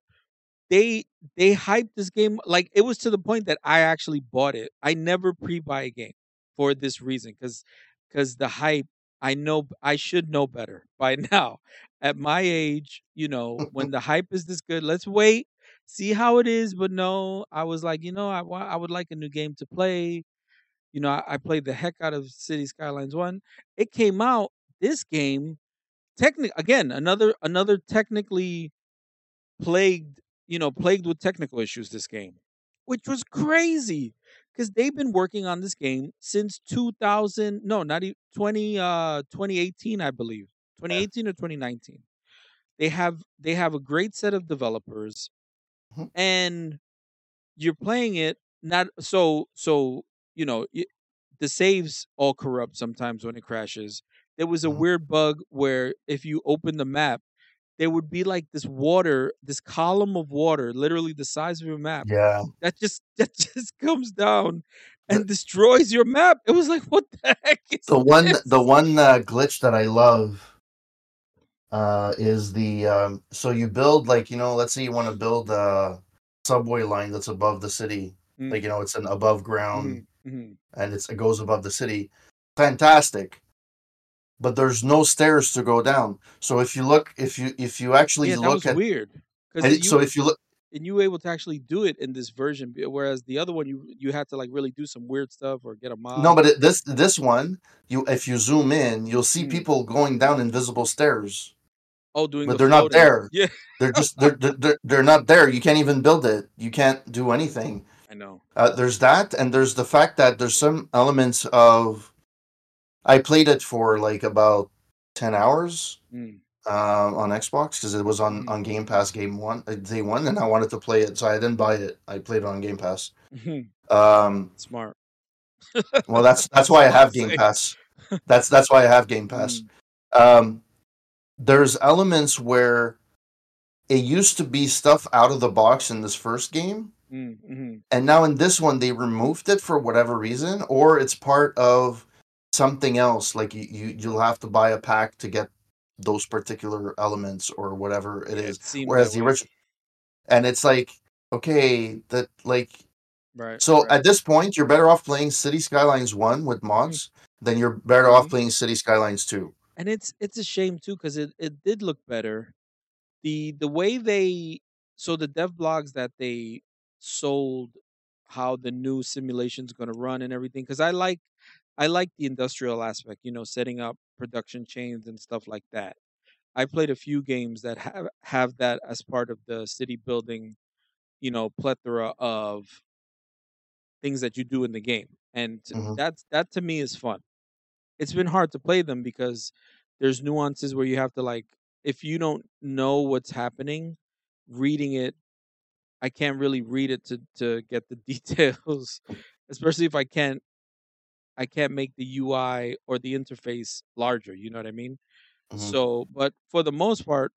they they hyped this game like it was to the point that I actually bought it. I never pre-buy a game for this reason because because the hype. I know I should know better by now. At my age, you know, when the hype is this good, let's wait, see how it is. But no, I was like, you know, I wa- I would like a new game to play. You know, I, I played the heck out of City Skylines One. It came out this game. Technic again, another another technically plagued, you know, plagued with technical issues this game, which was crazy because they've been working on this game since two thousand, no, not even twenty, uh, twenty eighteen, I believe, Yeah. twenty eighteen or twenty nineteen. They have they have a great set of developers, Mhm. and you're playing it not so so you know y the saves all corrupt sometimes when it crashes. There was a Mhm. weird bug where if you open the map, there would be like this water, this column of water, literally the size of your map, Yeah. that just that just comes down The, and destroys your map. It was like, what the heck is the one the this? one uh, glitch that I love uh, is the um, so you build like you know let's say you want to build a subway line that's above the city, like you know it's an above ground Mm-hmm, hmm and it's it goes above the city, fantastic. But there's no stairs to go down. So if you look, if you if you actually Yeah, that look was at weird because and you so if you look, and you were able to actually do it in this version, b- whereas the other one you you had to like really do some weird stuff or get a no, mob. but it, this this one you if you zoom in, you'll see Mm. people going down invisible stairs, Oh, doing but the they're not floating. there. Yeah, They're just they're they're they're they're not there. You can't even build it. You can't do anything. I know. Uh, there's that, and there's the fact that there's some elements of I played it for like about ten hours Mm. uh, on Xbox because it was on on Game Pass game one uh, day one, and I wanted to play it, so I didn't buy it. I played it on Game Pass. Mm-hmm. Um, Smart. Well, that's that's That's why I all I'll have Game say. Pass. That's that's why I have Game Pass. Mm. Um, There's elements where it used to be stuff out of the box in this first game, Mm. Mm-hmm. and now in this one they removed it for whatever reason, or it's part of something else. Like you, you you'll have to buy a pack to get those particular elements or whatever it Yeah, is. it seemed Whereas that the way. original, and it's like okay, that like Right. so Right. at this point you're better off playing City Skylines One with mods than you're better off Mm-hmm. playing City Skylines Two. And it's it's a shame too because it it did look better. the the way they so the dev blogs that they sold how the new simulation's going to run and everything, because i like i like the industrial aspect, you know, setting up production chains and stuff like that. I played a few games that have have that as part of the city building, you know, plethora of things that you do in the game, and t- Mhm. that's that to me is fun. It's been hard to play them because there's nuances where you have to, like, if you don't know what's happening, reading it, I can't really read it to to get the details, especially if I can't I can't make the U I or the interface larger. You know what I mean? Mhm. So, but for the most part,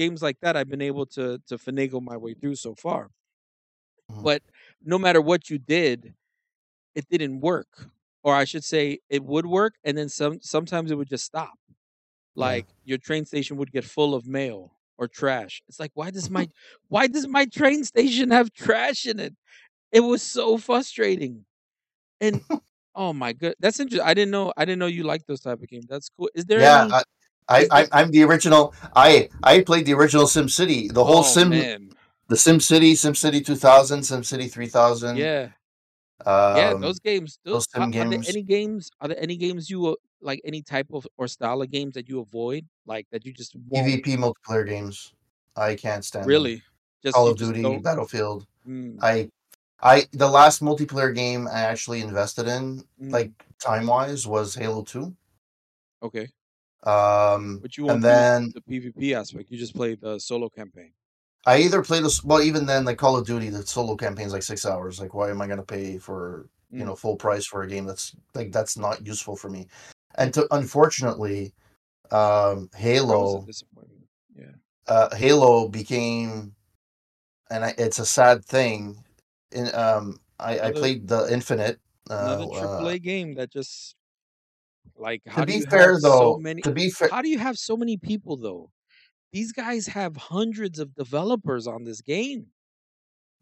games like that I've been able to to finagle my way through so far. Mhm. But no matter what you did, it didn't work. Or I should say it would work, and then some. Sometimes it would just stop. Like yeah. your train station would get full of mail or trash. It's like, why does my why does my train station have trash in it? It was so frustrating. And oh my god, that's interesting. I didn't know. I didn't know you like those type of games. That's cool. Is there? Yeah, any... I, I, I I'm the original. I I played the original SimCity. The whole oh, Sim, man. the SimCity, SimCity two thousand, SimCity three thousand. Yeah. Um, yeah, those games. Those, those sim are, games. Are there any games? Are there any games you like? Any type of or style of games that you avoid? Like that you just won't... PvP multiplayer games. I can't stand. Really? Them. Just Call of Duty, don't... Battlefield. Mm. I, I the last multiplayer game I actually invested in, mm. like time wise, was Halo two. Okay. Um, but you won't and then the PvP aspect. You just play the solo campaign. I either play this well, even then, like Call of Duty, the solo campaign's like six hours. Like, why am I going to pay for you know full price for a game that's like that's not useful for me? And to unfortunately, um, Halo, yeah, uh, Halo became, and I, it's a sad thing. In um, I, another, I played the Infinite, uh, another triple A uh, game that just like how to do be you fair have though. So many, to be fair, how do you have so many people though? These guys have hundreds of developers on this game.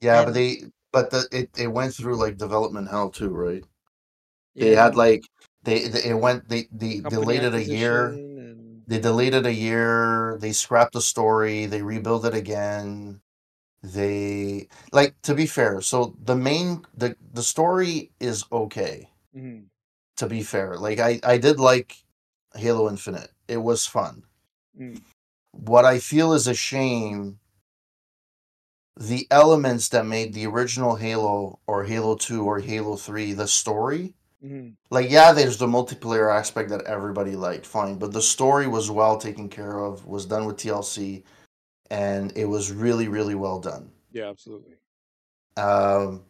Yeah, and but they but the it, it went through like development hell too, right? Yeah. They had like they, they it went they they Company delayed it a year. And... They delayed it a year. They scrapped the story. They rebuilt it again. They like to be fair. So the main the the story is okay. Mm-hmm. To be fair, like I I did like Halo Infinite. It was fun. Mm. What I feel is a shame, the elements that made the original Halo or Halo two or Halo three, the story, mm-hmm. like, yeah, there's the multiplayer aspect that everybody liked, fine, but the story was well taken care of, was done with T L C, and it was really, really well done. Yeah, absolutely. Um,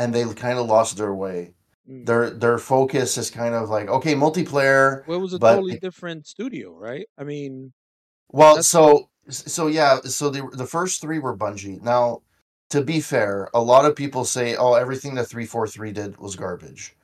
and they kind of lost their way. Mm. Their their focus is kind of like, okay, multiplayer. Well, it was a totally different studio, right? I mean... Well, That's so, so yeah, so the the first three were Bungie. Now, to be fair, a lot of people say, oh, everything that three forty-three did was garbage.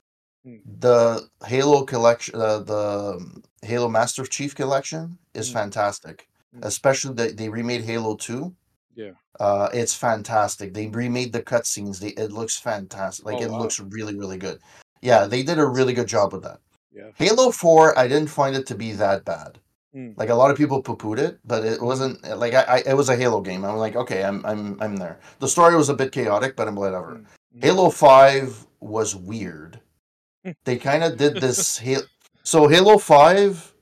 Mm. The Halo collection, uh, the Halo Master Chief collection is mm. fantastic. Mm. Especially that they remade Halo two. Yeah. Uh, it's fantastic. They remade the cutscenes. They It looks fantastic. Like, oh, it wow. looks really, really good. Yeah, they did a really good job with that. Yeah. Halo four, I didn't find it to be that bad. Like, a lot of people poo-pooed it, but it wasn't like I, I. It was a Halo game. I'm like, okay, I'm, I'm, I'm there. The story was a bit chaotic, but I'm whatever. Mm-hmm. Halo five was weird. They kind of did this. So Halo five,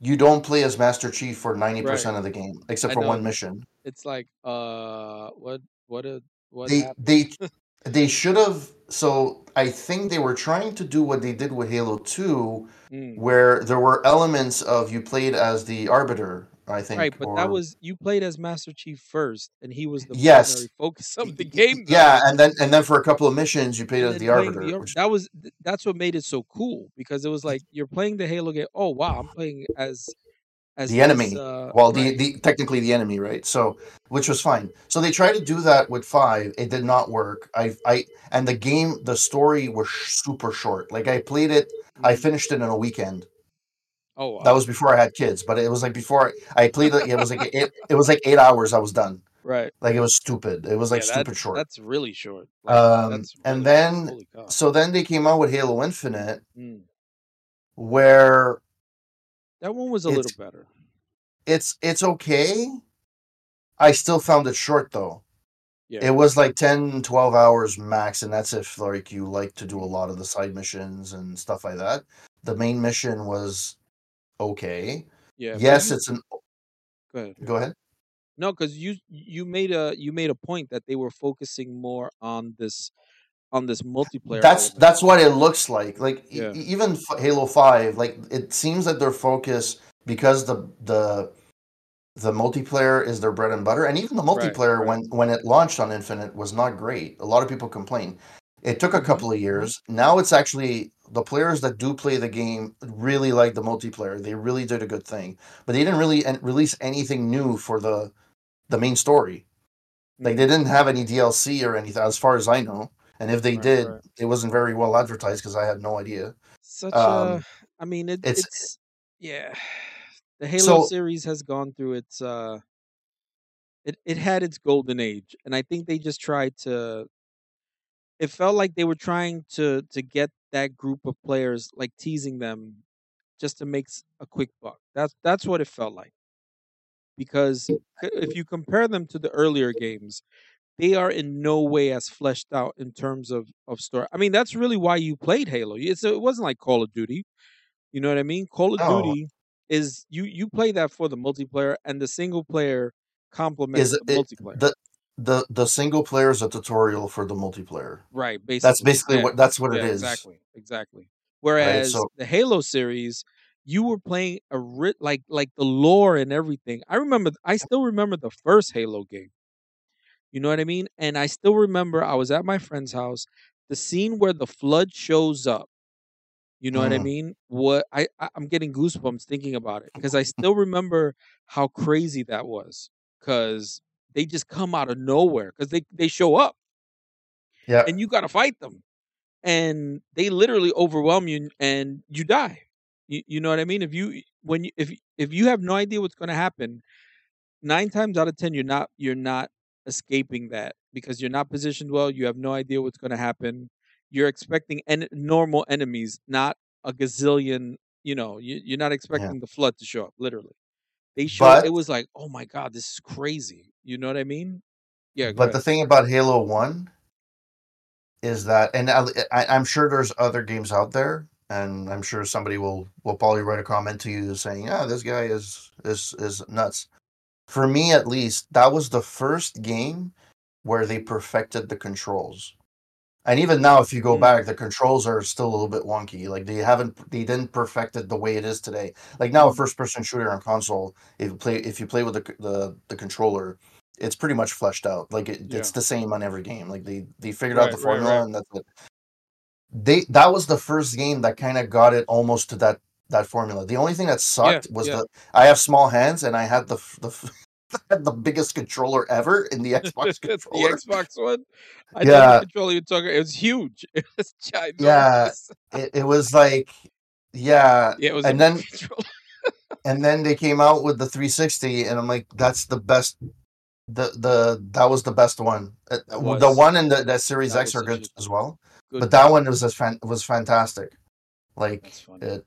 you don't play as Master Chief for ninety right. percent of the game, except for one mission. It's like, uh, what, what, a, what? They, happened? they, they should have. So I think they were trying to do what they did with Halo two, mm. where there were elements of you played as the Arbiter, I think. Right, but or... that was you played as Master Chief first, and he was the yes. primary focus of the game. Though. Yeah, and then and then for a couple of missions, you played and as the Arbiter. The Ar- which... That was that's what made it so cool, because it was like you're playing the Halo game. Oh wow, I'm playing as as the enemy. Uh, well, right. the the technically the enemy, right? So, which was fine. So they tried to do that with five. It did not work. I I and the game, the story was sh- super short. Like I played it, mm-hmm. I finished it in a weekend. Oh, wow. That was before I had kids, but it was like before I, I played it. It was like eight, it was like eight hours. I was done. Right. Like it was stupid. It was like yeah, stupid that's, short. That's really short. Like, um, that's really and then so then they came out with Halo Infinite, mm. where. That one was a it's, little better. It's it's okay. I still found it short, though. Yeah. It was like ten, twelve hours max, and that's if like you like to do a lot of the side missions and stuff like that. The main mission was okay. Yeah. Yes, it's an. Go ahead. Go ahead. No, because you you made a you made a point that they were focusing more on this on this multiplayer. That's element. That's what it looks like. Like yeah. e- even Halo five, like it seems that their focus, because the the the multiplayer is their bread and butter, and even the multiplayer right, right. when when it launched on Infinite was not great. A lot of people complained. It took a couple of years. Now it's actually the players that do play the game really like the multiplayer. They really did a good thing. But they didn't really release anything new for the the main story. Like, they didn't have any D L C or anything, as far as I know. And if they right, did, right. it wasn't very well advertised because I had no idea. Such um, a, I mean, it, it's, it's, yeah. The Halo so, series has gone through its, uh, it, it had its golden age. And I think they just tried to, it felt like they were trying to, to get that group of players, like teasing them just to make a quick buck. That's, that's what it felt like. Because if you compare them to the earlier games, they are in no way as fleshed out in terms of, of story. I mean, that's really why you played Halo. It's, it wasn't like Call of Duty. You know what I mean? Call of oh. Duty is, you, you play that for the multiplayer, and the single player complements is, the it, multiplayer. The, the, the single player is a tutorial for the multiplayer. Right, basically. That's basically yeah. what that's what yeah, it is. Exactly, exactly. Whereas right, so. the Halo series... You were playing a ri- like like the lore and everything. I remember. I still remember the first Halo game. You know what I mean? And I still remember I was at my friend's house. The scene where the Flood shows up. You know mm. what I mean? What I I'm getting goosebumps thinking about it because I still remember how crazy that was. Because they just come out of nowhere. Because they they show up. Yeah. And you gotta fight them, and they literally overwhelm you, and you die. You, you know what I mean? If you when you, if if you have no idea what's going to happen, nine times out of ten you're not you're not escaping that because you're not positioned well. You have no idea what's going to happen. You're expecting en- normal enemies, not a gazillion. You know, you, you're not expecting yeah. the Flood to show up. Literally, they show. But, it was like, oh my god, this is crazy. You know what I mean? Yeah. But the thing about Halo one is that, and I, I, I'm sure there's other games out there. And I'm sure somebody will, will probably write a comment to you saying, "Yeah, oh, this guy is is is nuts." For me, at least, that was the first game where they perfected the controls. And even now, if you go mm-hmm. back, the controls are still a little bit wonky. Like they haven't, they didn't perfect it the way it is today. Like now, a first-person shooter on console, if you play if you play with the the, the controller, it's pretty much fleshed out. Like it, yeah. it's the same on every game. Like they they figured right, out the formula right, right. and that's it. They that was the first game that kind of got it almost to that that formula. The only thing that sucked yeah, was yeah. the I have small hands and I had the the the biggest controller ever in the Xbox controller. The Xbox One, I yeah, the controller you're talking. It was huge. It was giant. Yeah, it, it was like yeah, yeah. It was and then and then they came out with the three sixty, and I'm like, that's the best. The the that was the best one. The one and the that Series that X are good huge. as well. Good but that one was a fan- was fantastic. Like it,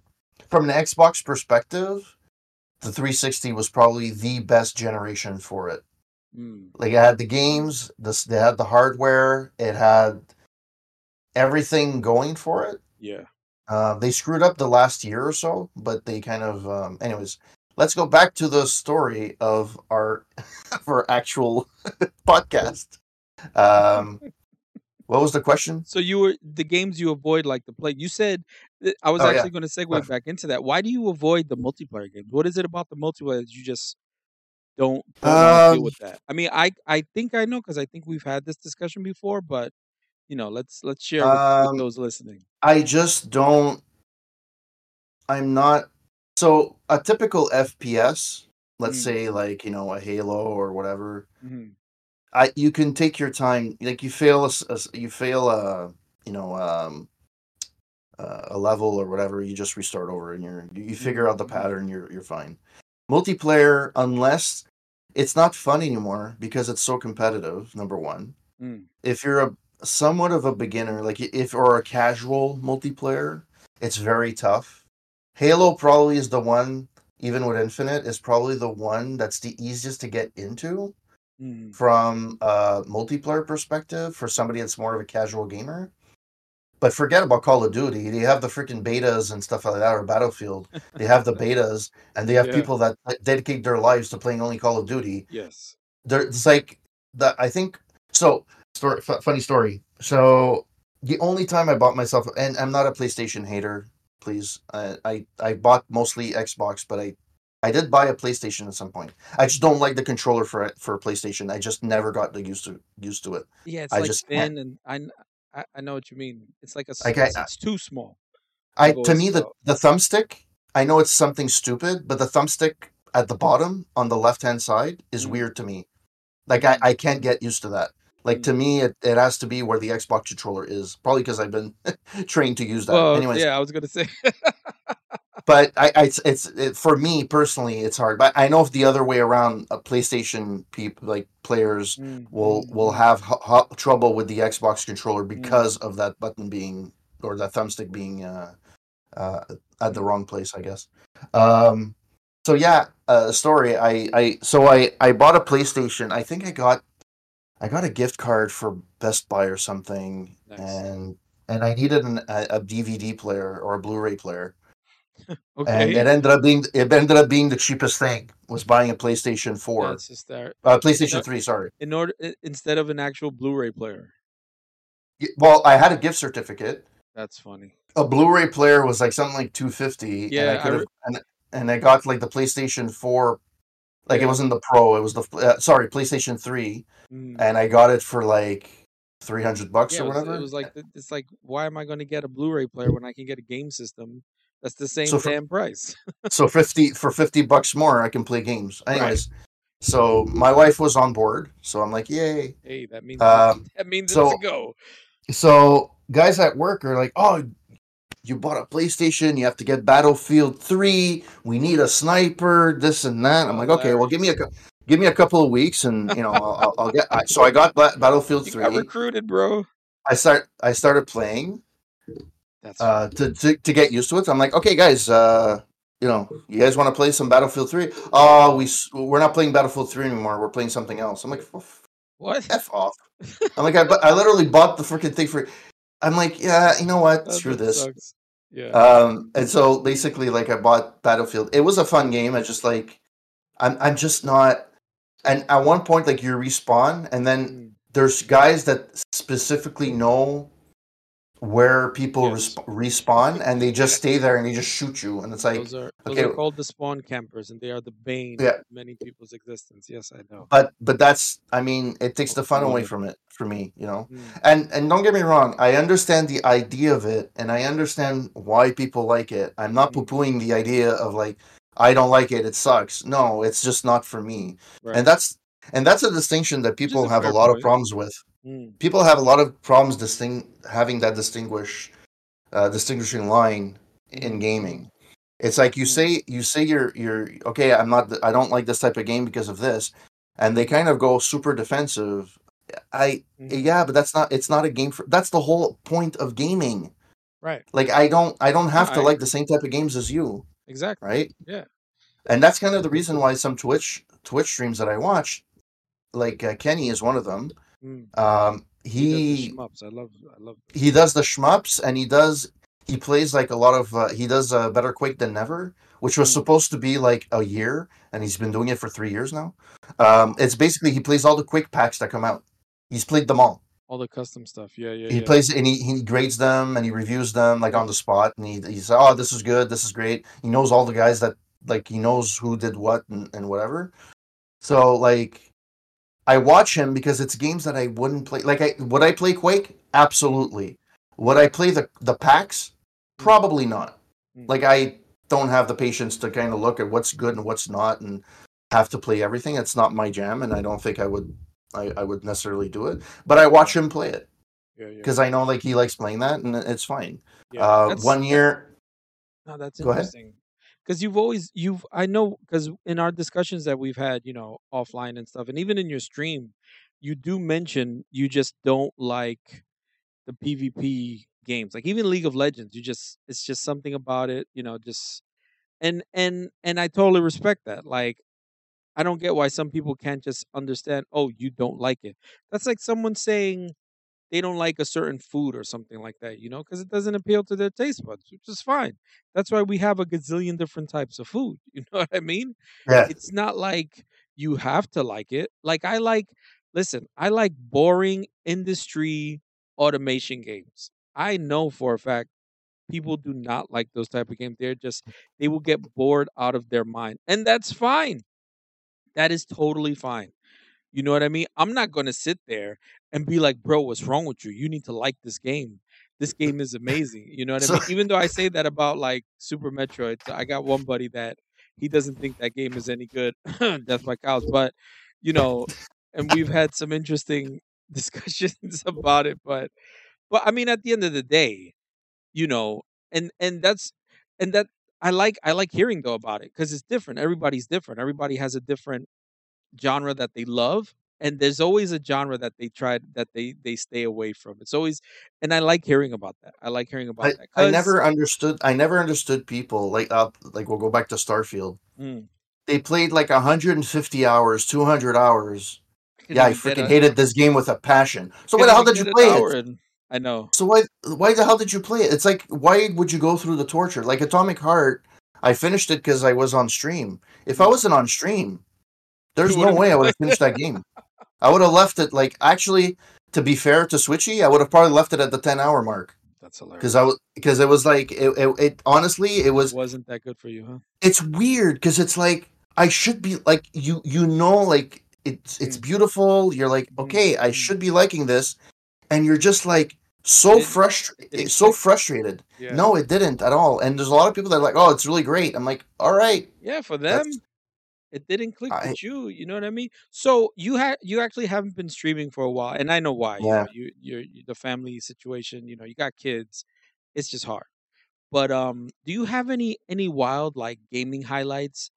from an Xbox perspective, the three sixty was probably the best generation for it. Mm. Like it had the games, this they had the hardware, it had everything going for it. Yeah. Uh, they screwed up the last year or so, but they kind of, um, anyways. Let's go back to the story of our of our actual podcast. Um, What was the question? So you were the games you avoid, like the play. You said I was oh, actually yeah. going to segue back into that. Why do you avoid the multiplayer games? What is it about the multiplayer that you just don't, don't um, deal with that? I mean, I, I think I know because I think we've had this discussion before. But you know, let's let's share with, um, with those listening. I just don't. I'm not so a typical F P S. Let's mm. say like you know a Halo or whatever. Mm-hmm. I, you can take your time. Like you fail, a, a, you fail, a, you know, um, uh, a level or whatever. You just restart over, and you're you figure out the pattern. You're you're fine. Multiplayer, unless it's not fun anymore because it's so competitive. Number one, mm. if you're a somewhat of a beginner, like if or a casual multiplayer, it's very tough. Halo probably is the one, even with Infinite, is probably the one that's the easiest to get into. Mm. From a multiplayer perspective, for somebody that's more of a casual gamer. But forget about Call of Duty. They have the freaking betas and stuff like that, or Battlefield. They have the betas, and they have yeah. people that dedicate their lives to playing only Call of Duty. Yes, They're, it's like that. I think so. Story, f- funny story. So the only time I bought myself, and I'm not a PlayStation hater. Please, I I, I bought mostly Xbox, but I. I did buy a PlayStation at some point. I just don't like the controller for for PlayStation. I just never got used to used to it. Yeah, it's I like just thin, can't. and I I know what you mean. It's like a like it's, I, it's too small. I to me the, the thumbstick. I know it's something stupid, but the thumbstick at the bottom on the left hand side is mm-hmm. weird to me. Like, I, I can't get used to that. Like, to me, it, it has to be where the Xbox controller is. Probably because I've been trained to use that. Well, anyways. Yeah, I was going to say. But I, I it's, it's it, for me personally, it's hard. But I know if the other way around, uh, PlayStation people, like players, mm. will will have h- h- trouble with the Xbox controller because mm. of that button being, or that thumbstick being uh, uh, at the wrong place, I guess. Um, so yeah, uh, story. I, I so I, I bought a PlayStation. I think I got. I got a gift card for Best Buy or something, nice. and and I needed an, a, a D V D player or a Blu-ray player. Okay. And it ended up being it ended up being the cheapest thing was buying a PlayStation Four, That's just that. uh, PlayStation no, Three. Sorry, in order instead of an actual Blu-ray player. Well, I had a gift certificate. That's funny. A Blu-ray player was like something like two fifty. Yeah, and I, I re- and, and I got like the PlayStation Four. Like, it wasn't the Pro, it was the, uh, sorry, PlayStation three, mm. and I got it for, like, three hundred bucks yeah, or whatever. It was like, it's like, why am I going to get a Blu-ray player when I can get a game system that's the same so for, damn price? So fifty for fifty bucks more, I can play games. Anyways, right. So my wife was on board, so I'm like, yay. Hey, that means, um, that means so, it's a go. So guys at work are like, oh, you bought a PlayStation, you have to get Battlefield Three. We need a sniper, this and that. I'm like, okay, well, give me a give me a couple of weeks, and you know, I'll, I'll get. I, so I got Battlefield you Three. Got recruited, bro. I start. I started playing. That's uh, to, to to get used to it. I'm like, okay, guys, uh, you know, you guys want to play some Battlefield Three? Oh, we we're not playing Battlefield Three anymore. We're playing something else. I'm like, what? F off. I'm like, I, I literally bought the freaking thing for. I'm like, yeah, you know what? That Screw this. Sucks. Yeah. Um, and so basically, like, I bought Battlefield. It was a fun game. I just like, I'm, I'm just not. And at one point, like, you respawn, and then mm. there's guys that specifically know where people yes. resp- respawn, and they just stay there and they just shoot you. And it's like, those are, those okay, are called the spawn campers, and they are the bane yeah. of many people's existence. Yes, I know. But but that's, I mean, it takes the fun away from it. For me, you know, mm. and and don't get me wrong, I understand the idea of it, and I understand why people like it. I'm not mm. poo-pooing the idea of like, I don't like it, it sucks. No, it's just not for me, right. and that's and that's a distinction that people have a lot point. of problems with. Mm. People have a lot of problems disting- having that distinguish, uh, distinguishing line mm. in gaming. It's like you mm. say you say you're you're okay. I'm not. I don't like this type of game because of this, and they kind of go super defensive. I yeah, but that's not. It's not a game for. That's the whole point of gaming, right? Like I don't. I don't have no, to I, like the same type of games as you. Exactly. Right. Yeah. And that's kind of the reason why some Twitch Twitch streams that I watch, like uh, Kenny is one of them. Mm. Um, he. He does the shmups. I love. I love. He does the shmups, and he does. He plays like a lot of. Uh, he does uh, Better Quake Than Never, which was mm. supposed to be like a year, and he's been doing it for three years now. Um, it's basically he plays all the Quake packs that come out. He's played them all. All the custom stuff, yeah, yeah. He yeah. plays and he, he grades them and he reviews them like on the spot. And he he's oh, this is good, this is great. He knows all the guys that like he knows who did what and, and whatever. So like, I watch him because it's games that I wouldn't play. Like I would I play Quake? Absolutely. Would I play the the packs? Probably not. Like I don't have the patience to kind of look at what's good and what's not and have to play everything. It's not my jam, and I don't think I would. I, I would necessarily do it, but I watch him play it because yeah, yeah. I know like he likes playing that, and it's fine. Yeah, uh, one year. No, that's go interesting because you've always you've I know because in our discussions that we've had, you know, offline and stuff, and even in your stream, you do mention you just don't like the PvP games, like even League of Legends. You just it's just something about it, you know. Just and and and I totally respect that, like. I don't get why some people can't just understand, oh, you don't like it. That's like someone saying they don't like a certain food or something like that, you know, because it doesn't appeal to their taste buds, which is fine. That's why we have a gazillion different types of food. You know what I mean? Yeah. It's not like you have to like it. Like I like, listen, I like boring industry automation games. I know for a fact people do not like those type of games. They're just, they will get bored out of their mind. And that's fine. That is totally fine. You know what I mean? I'm not going to sit there and be like, bro, what's wrong with you? You need to like this game. This game is amazing. You know what I mean? Even though I say that about like Super Metroid, I got one buddy that he doesn't think that game is any good. That's my cows. But, you know, and we've had some interesting discussions about it. But, but I mean, at the end of the day, you know, and and that's and that I like I like hearing though about it, because it's different. Everybody's different. Everybody has a different genre that they love, and there's always a genre that they try that they they stay away from. It's always, and I like hearing about that. I like hearing about I, that. 'Cause I never understood. I never understood people like uh, like we'll go back to Starfield. Mm. They played like one hundred fifty hours, two hundred hours. I yeah, I freaking a, hated this game with a passion. So why the hell did you play it? And, I know. So why why the hell did you play it? It's like, why would you go through the torture? Like Atomic Heart, I finished it because I was on stream. If I wasn't on stream, there's no way I would have finished that game. I would have left it, like, actually, to be fair to Switchy, I would have probably left it at the ten-hour mark. That's hilarious. Because I was, because it was like, it, it, it honestly, it was... It wasn't that good for you, huh? It's weird, because it's like, I should be, like, you you know, like, it's it's beautiful. You're like, okay, I should be liking this. And you're just like so frustrated, so frustrated. Yeah. No, it didn't at all. And there's a lot of people that are like, oh, it's really great. I'm like, all right. Yeah, for them, it didn't click I, with you. You know what I mean? So you ha- you actually haven't been streaming for a while. And I know why. Yeah. You know, you, you're, the family situation, you know, you got kids. It's just hard. But um, do you have any, any wild like gaming highlights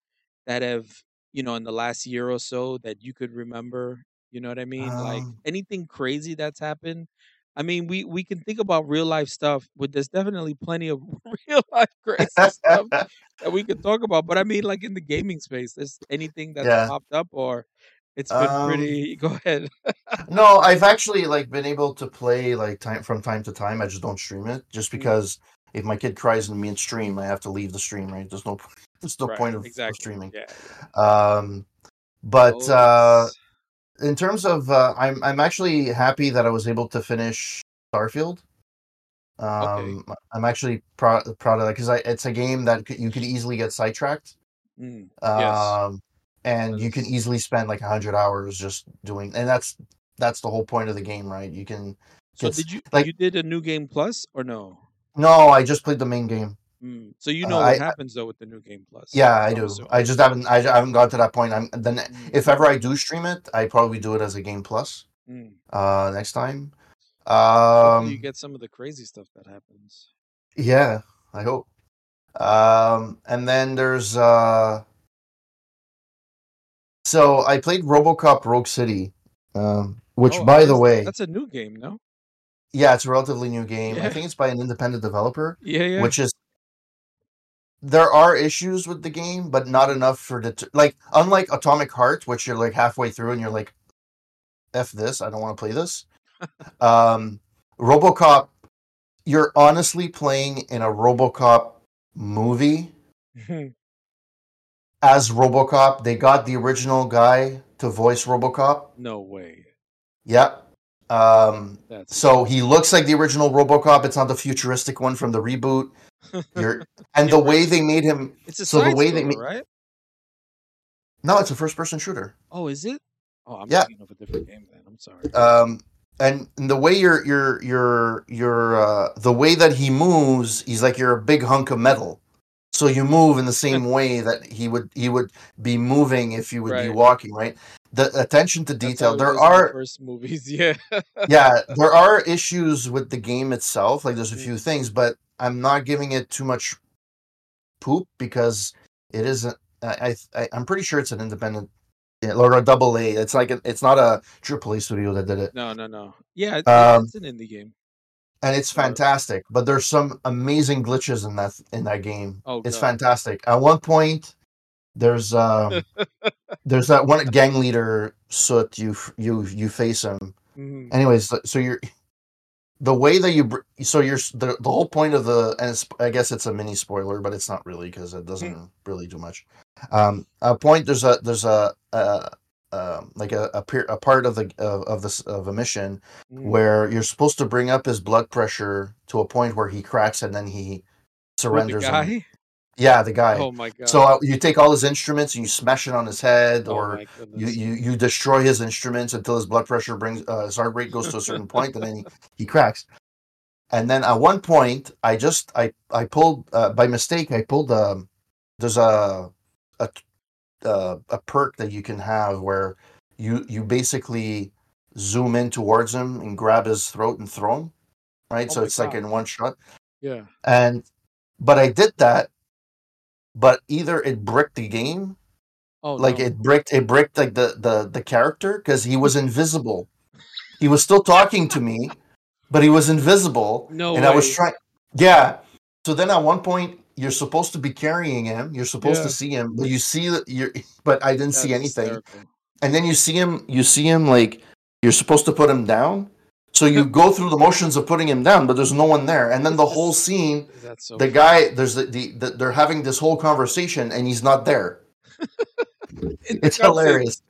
that have, you know, in the last year or so that you could remember? You know what I mean? Um, like anything crazy that's happened. I mean, we, we can think about real life stuff, but there's definitely plenty of real life crazy stuff that we could talk about. But I mean, like in the gaming space, there's anything that's yeah. popped up or it's been um, pretty. Go ahead. No, I've actually like been able to play like time from time to time. I just don't stream it just because mm-hmm. if my kid cries in me and stream, I have to leave the stream. Right? There's no there's no right, point of, exactly. of streaming. Yeah. Um, but. Oh, uh, In terms of, uh, I'm I'm actually happy that I was able to finish Starfield. Um, okay. I'm actually proud proud of that because it's a game that you could easily get sidetracked, mm, um, yes. and yes. you can easily spend like one hundred hours just doing, and that's that's the whole point of the game, right? You can. So get, did you like you did a new game plus or no? No, I just played the main game. Mm. So you know uh, what I, happens though with the new game plus. Yeah, I do. So. I just haven't. I, I haven't got to that point. I'm then. Mm. If ever I do stream it, I probably do it as a game plus. Mm. Uh, next time. Um, you get some of the crazy stuff that happens. Yeah, I hope. Um, and then there's. Uh... So I played RoboCop Rogue City, um, which, oh, by the way, that's a new game, no? Yeah, it's a relatively new game. Yeah. I think it's by an independent developer. Yeah, yeah. Which is. There are issues with the game, but not enough for det- like unlike Atomic Heart, which you're like halfway through and you're like, "F this, I don't want to play this." um, RoboCop, you're honestly playing in a RoboCop movie as RoboCop. They got the original guy to voice RoboCop. No way. Yep. Um, so he looks like the original RoboCop. It's not the futuristic one from the reboot. You're, and yeah, the way they made him, it's a so side the way story, they made, right? No, it's a first-person shooter. Oh, is it? Oh, I'm yeah. thinking of a different game then. I'm sorry. Um, and, and the way you're, you're, you're, you're, uh, the way that he moves, he's like you're a big hunk of metal. So you move in the same way that he would, he would be moving if you would right. be walking, right? The attention to detail. There are first movies, yeah, yeah. There are issues with the game itself. Like there's a few things, but. I'm not giving it too much poop because it isn't. I, I I'm pretty sure it's an independent or a double A. It's like a, it's not a triple A studio that did it. No, no, no. Yeah, it's, um, it's an indie game, and it's fantastic. But there's some amazing glitches in that in that game. Oh, it's God. fantastic. At one point, there's um, there's that one gang leader Soot. You you you face him. Mm-hmm. Anyways, so, so you're. The way that you, so you're, the, the whole point of the, and it's, I guess it's a mini spoiler, but it's not really because it doesn't mm. really do much. Um, a point, there's a, there's a, a, a like a, a, peer, a part of the, of, of this, of a mission mm. where you're supposed to bring up his blood pressure to a point where he cracks and then he surrenders. The guy? Him. Yeah, the guy. Oh my God. So uh, you take all his instruments and you smash it on his head oh or you, you, you destroy his instruments until his blood pressure brings, uh, his heart rate goes to a certain point and then he, he cracks. And then at one point, I just, I, I pulled, uh, by mistake, I pulled, um, there's a, a, uh, a perk that you can have where you you basically zoom in towards him and grab his throat and throw him, right? Oh so it's God. like in one shot. Yeah. And but I did that, but either it bricked the game, oh, like no. it bricked it bricked like the the the character because he was invisible. He was still talking to me, but he was invisible. No and way. I was trying. Yeah. So then at one point, you're supposed to be carrying him. You're supposed yeah. to see him, but you see that you're. But I didn't That's see anything. Hysterical. And then you see him. You see him like you're supposed to put him down. So you go through the motions of putting him down, but there's no one there. And then the whole scene, so the funny. guy, there's the, the, the they're having this whole conversation, and he's not there. It's hilarious.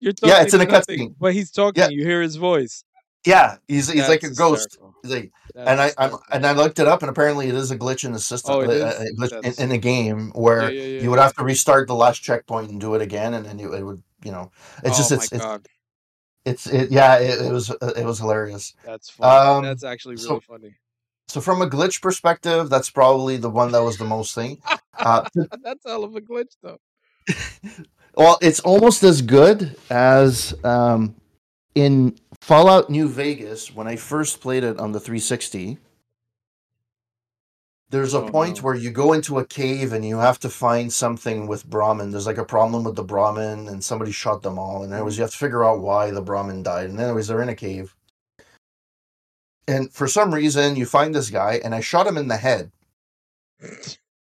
You're talking yeah, it's in a cutscene. But he's talking. Yeah. You hear his voice. Yeah, he's he's That's like a ghost. He's like, and I I'm, and I looked it up, and apparently it is a glitch in the system, oh, it is? a glitch in, in the game where yeah, yeah, yeah, you would yeah. have to restart the last checkpoint and do it again, and then you, it would, you know, it's oh, just it's it's, it's it, yeah, it, it was it was hilarious. That's funny. Um, that's actually really so, funny. So from a glitch perspective, that's probably the one that was the most thing. Uh, that's a hell of a glitch, though. Well, it's almost as good as um, in Fallout New Vegas, when I first played it on the three sixty. There's a oh, point no. where you go into a cave and you have to find something with Brahmin. There's like a problem with the Brahmin, and somebody shot them all. And anyways, you have to figure out why the Brahmin died. And anyways, they're in a cave. And for some reason, you find this guy, and I shot him in the head.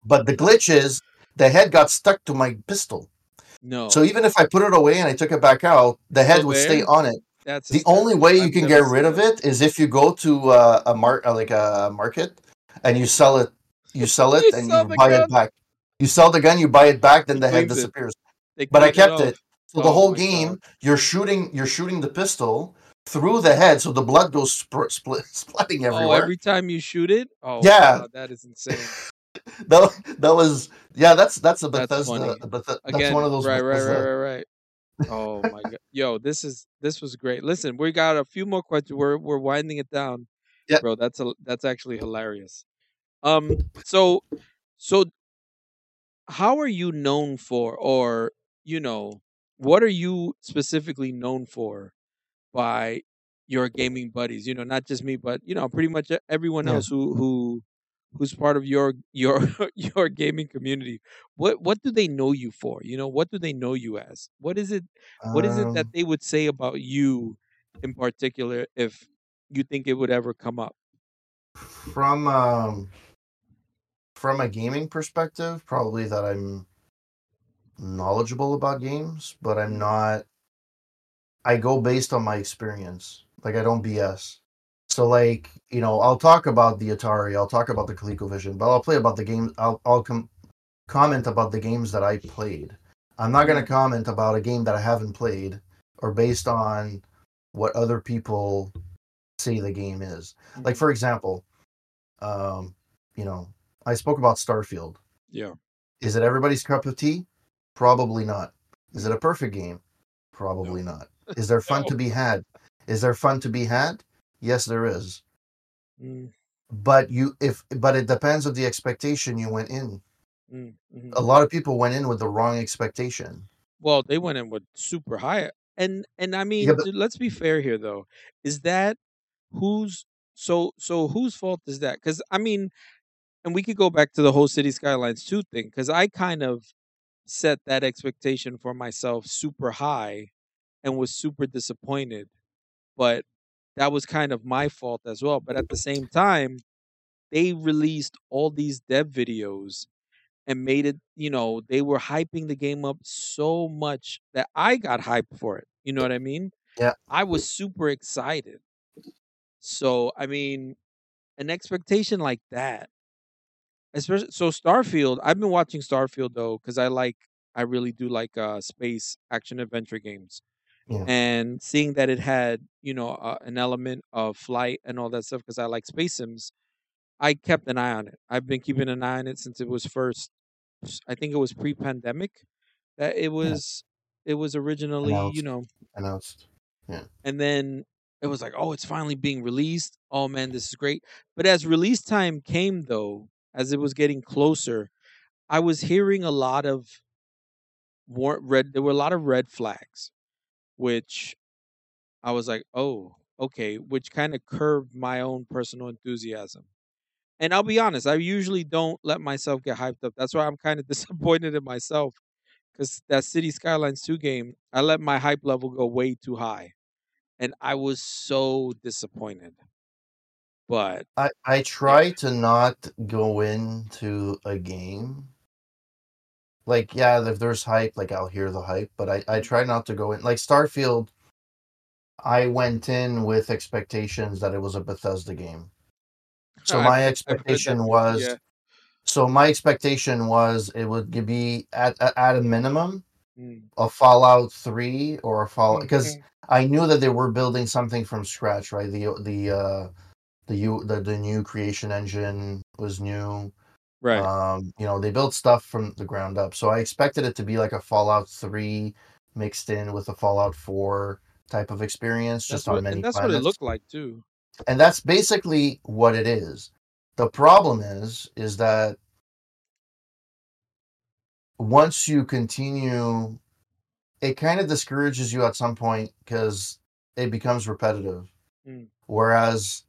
But the glitch is, the head got stuck to my pistol. No. So even if I put it away and I took it back out, the head oh, would stay on it. That's the only way you I've can get rid of it is if you go to uh, a mar- like a market and you sell it, you sell it, you and sell you buy gun. it back. You sell the gun, you buy it back, then the head disappears. But I kept it. it. So oh, the whole game, God. you're shooting, you're shooting the pistol through the head, so the blood goes sp- spl- splitting everywhere. Oh, every time you shoot it. Oh, yeah, wow, that is insane. that that was yeah. That's that's a Bethesda. That's, Beth- that's Again, one of those. Right, Bethesda. right, right, right, right. Oh my God, yo, this is this was great. Listen, we got a few more questions. We're we're winding it down, yeah, bro. That's a that's actually hilarious. Um, so so, how are you known for, or you know, what are you specifically known for by your gaming buddies? You know, not just me, but you know, pretty much everyone yeah. else who who who's part of your your your gaming community. What what do they know you for? You know, what do they know you as? What is it what um, is it that they would say about you in particular, if you think it would ever come up? From um from a gaming perspective, probably that I'm knowledgeable about games, but I'm not I go based on my experience. Like, I don't B S. So, like, you know, I'll talk about the Atari, I'll talk about the ColecoVision, but I'll play about the game. I'll, I'll com- comment about the games that I played. I'm not going to comment about a game that I haven't played or based on what other people say the game is. Like, for example, um, you know, I spoke about Starfield. Yeah. Is it everybody's cup of tea? Probably not. Is it a perfect game? Probably no. not. Is there fun no. to be had? Is there fun to be had? Yes, there is, mm. but you if but it depends on the expectation you went in. Mm. Mm-hmm. A lot of people went in with the wrong expectation. Well, they went in with super high, and and I mean, yeah, but, dude, let's be fair here, though. Is that whose so so whose fault is that? Because I mean, and we could go back to the whole City Skylines Two thing, because I kind of set that expectation for myself super high, and was super disappointed, but. That was kind of my fault as well. But at the same time, they released all these dev videos and made it, you know, they were hyping the game up so much that I got hyped for it. You know what I mean? Yeah. I was super excited. So, I mean, an expectation like that. Especially, so Starfield, I've been watching Starfield, though, because I like, I really do like uh, space action-adventure games. Yeah. And seeing that it had, you know, uh, an element of flight and all that stuff, because I like space sims, I kept an eye on it. I've been keeping an eye on it since it was first. I think it was pre-pandemic that it was. Yeah. It was originally, announced. you know, announced. Yeah. And then it was like, oh, it's finally being released. Oh man, this is great. But as release time came, though, as it was getting closer, I was hearing a lot of war- red. There were a lot of red flags. which I was like, oh, okay, which kind of curbed my own personal enthusiasm. And I'll be honest, I usually don't let myself get hyped up. That's why I'm kind of disappointed in myself, because that City Skylines two game, I let my hype level go way too high. And I was so disappointed. But I, I try yeah. to not go into a game. Like, yeah, if there's hype, like, I'll hear the hype. But I, I try not to go in. Like, Starfield, I went in with expectations that it was a Bethesda game. So no, my I've, expectation I've was... Yeah. So my expectation was it would be, at, at a minimum, mm. a Fallout three or a Fallout... Because okay. I knew that they were building something from scratch, right? The the uh, the you the, the new creation engine was new. Right. Um, you know, they built stuff from the ground up. So I expected it to be like a Fallout three mixed in with a Fallout four type of experience, that's just what, on many and that's planets. What it looked like, too. And that's basically what it is. The problem is, is that once you continue, it kind of discourages you at some point because it becomes repetitive. Mm. Whereas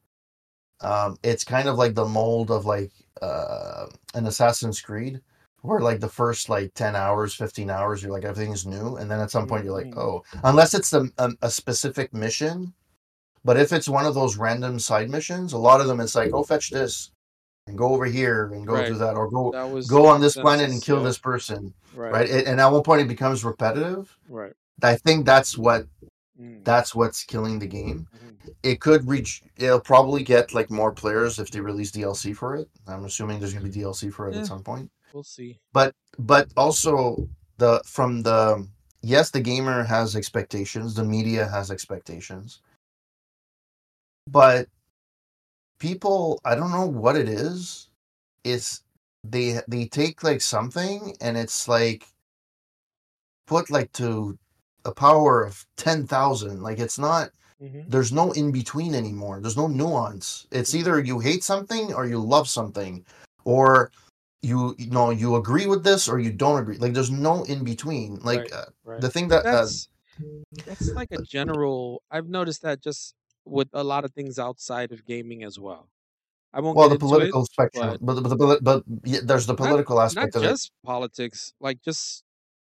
um, it's kind of like the mold of like uh, an Assassin's Creed, where like the first like ten hours, fifteen hours, you're like, everything's new. And then at some point you're like, oh, unless it's a, a, a specific mission. But if it's one of those random side missions, a lot of them, it's like, go fetch this and go over here and go right. do that, or go that was, go on this planet and kill yeah. this person. Right. right? It, and at one point it becomes repetitive. Right. I think that's what mm. that's what's killing the game. Mm-hmm. It could reach, it'll probably get like more players if they release D L C for it. I'm assuming there's going to be D L C for it yeah. at some point. We'll see. But but also the from the yes, the gamer has expectations, the media has expectations. But people, I don't know what it is. It's they they take like something and it's like put like to a power of ten thousand. Like it's not. Mm-hmm. There's no in between anymore. There's no nuance. It's either you hate something or you love something, or you, you know, you agree with this or you don't agree. Like there's no in between. Like right, uh, right. the thing that that's, uh, that's like a general. I've noticed that just. With a lot of things outside of gaming as well. I won't well, get the into political it, spectrum, but, but, but, but yeah, there's the political not, aspect not of it. Not just politics, like just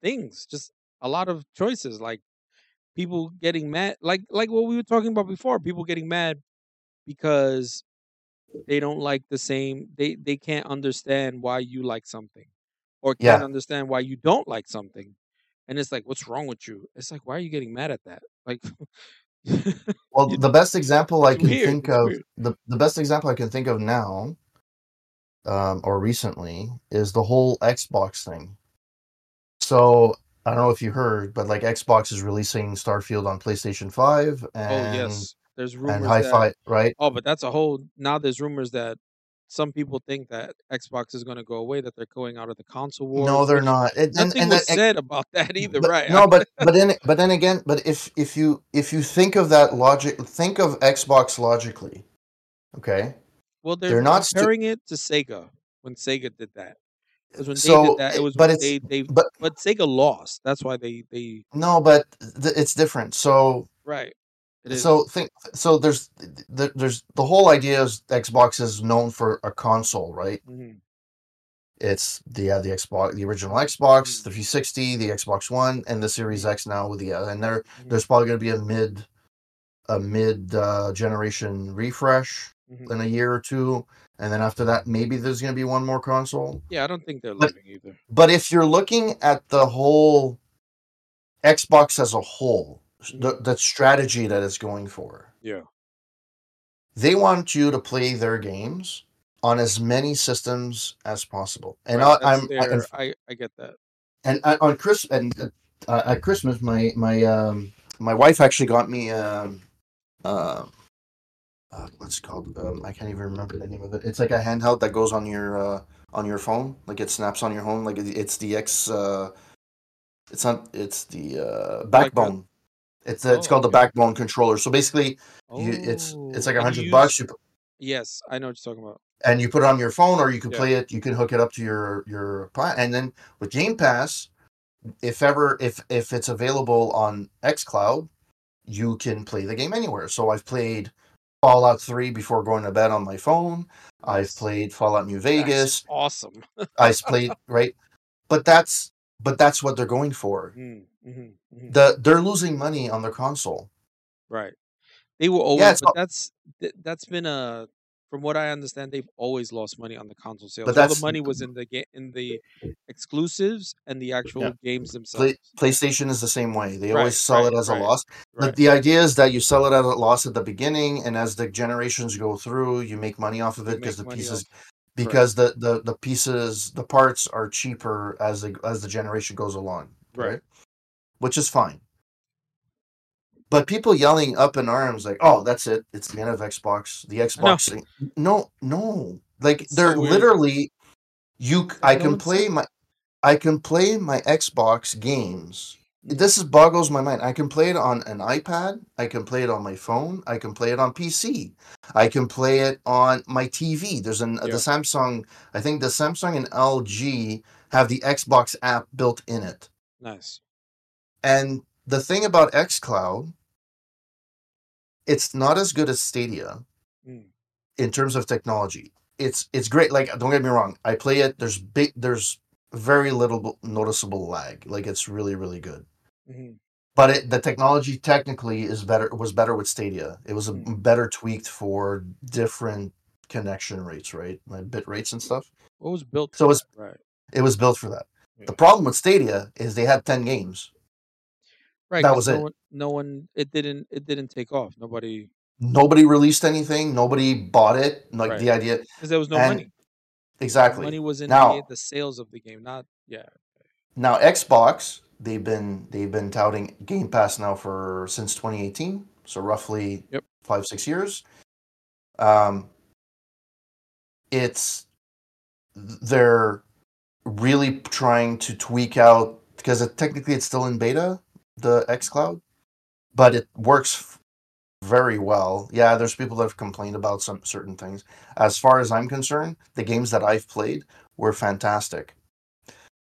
things, just a lot of choices, like people getting mad, like like what we were talking about before, people getting mad because they don't like the same, they, they can't understand why you like something or can't yeah. understand why you don't like something. And it's like, what's wrong with you? It's like, why are you getting mad at that? Like... Well, the best example I can weird. think of the, the best example I can think of now, um, or recently, is the whole Xbox thing. So I don't know if you heard, but like Xbox is releasing Starfield on PlayStation Five, and oh yes, there's rumors and Hi-Fi, that, right? Oh, but that's a whole. Now there's rumors that some people think that Xbox is going to go away, that they're going out of the console war. No, they're not. It, Nothing and, and was that, said about that either, but, right? No, but but then but then again, but if if you if you think of that logic, think of Xbox logically, okay? Well, they're, they're not comparing st- it to Sega when Sega did that. Because when so, they did that, it was but when they they but, but Sega lost. That's why they they. No, but th- it's different. So right. So think so. There's the, there's the whole idea is Xbox is known for a console, right? Mm-hmm. It's the uh, the Xbox, the original Xbox, mm-hmm. the three sixty, the Xbox One, and the Series X now with the uh, and there mm-hmm. there's probably going to be a mid a mid uh, generation refresh mm-hmm. in a year or two, and then after that maybe there's going to be one more console. Yeah, I don't think they're leaving either. But if you're looking at the whole Xbox as a whole. The, the strategy that it's going for. Yeah. They want you to play their games on as many systems as possible. And right, I, I'm I, and, I I get that. And I, on Chris and uh, at Christmas, my my um my wife actually got me um uh, uh what's it called um I can't even remember the name of it. It's like a handheld that goes on your uh, on your phone, like it snaps on your phone, like it's the X. Uh, it's not. It's the uh, Backbone. Like It's a, oh, it's called okay. the Backbone controller. So basically, oh, you, it's it's like a hundred bucks. You put, yes, I know what you're talking about. And you put it on your phone, or you can yeah. play it. You can hook it up to your your plan. And then with Game Pass, if ever if if it's available on xCloud, you can play the game anywhere. So I've played Fallout three before going to bed on my phone. I've played Fallout New Vegas. That's awesome. I played right, but that's but that's what they're going for. Mm-hmm, mm-hmm. The they're losing money on their console, right? They will always. Yeah, but that's that's been a. From what I understand, they've always lost money on the console sales. But all the money was in the ga- in the exclusives and the actual yeah. games themselves. Play- PlayStation is the same way. They right, always sell right, it as right, a loss. Right. But the idea is that you sell it as a loss at the beginning, and as the generations go through, you make money off of it because the pieces, off. because right. the, the, the pieces, the parts are cheaper as the, as the generation goes along. Right. right. Which is fine. But people yelling up in arms like, "Oh, that's it! It's the end of Xbox. The Xbox no. thing." No, no, like it's they're so literally, you. I, I can play my, I can play my Xbox games. This is boggles my mind. I can play it on an iPad. I can play it on my phone. I can play it on P C. I can play it on my T V. There's an yeah. the Samsung. I think the Samsung and L G have the Xbox app built in it. Nice. And the thing about xCloud. It's not as good as Stadia mm. in terms of technology. It's it's great. Like, don't get me wrong. I play it. There's big. There's very little noticeable lag. Like, it's really really good. Mm-hmm. But it, the technology technically is better. Was better with Stadia. It was a mm. better tweaked for different connection rates, right? Like bit rates and stuff. It was built. So it's right. It was built for that. Yeah. The problem with Stadia is they had ten games. Right, that was no it. One, no one, it didn't, it didn't take off. Nobody, nobody released anything. Nobody bought it. Like right. the idea, because there was no and, money. Exactly, the money was in now, the, the sales of the game. Not yeah. Now Xbox, they've been they've been touting Game Pass now for since twenty eighteen, so roughly yep. five six years. Um, it's they're really trying to tweak out because it, technically it's still in beta. The xCloud, but it works very well. Yeah, there's people that have complained about some certain things. As far as I'm concerned, the games that I've played were fantastic.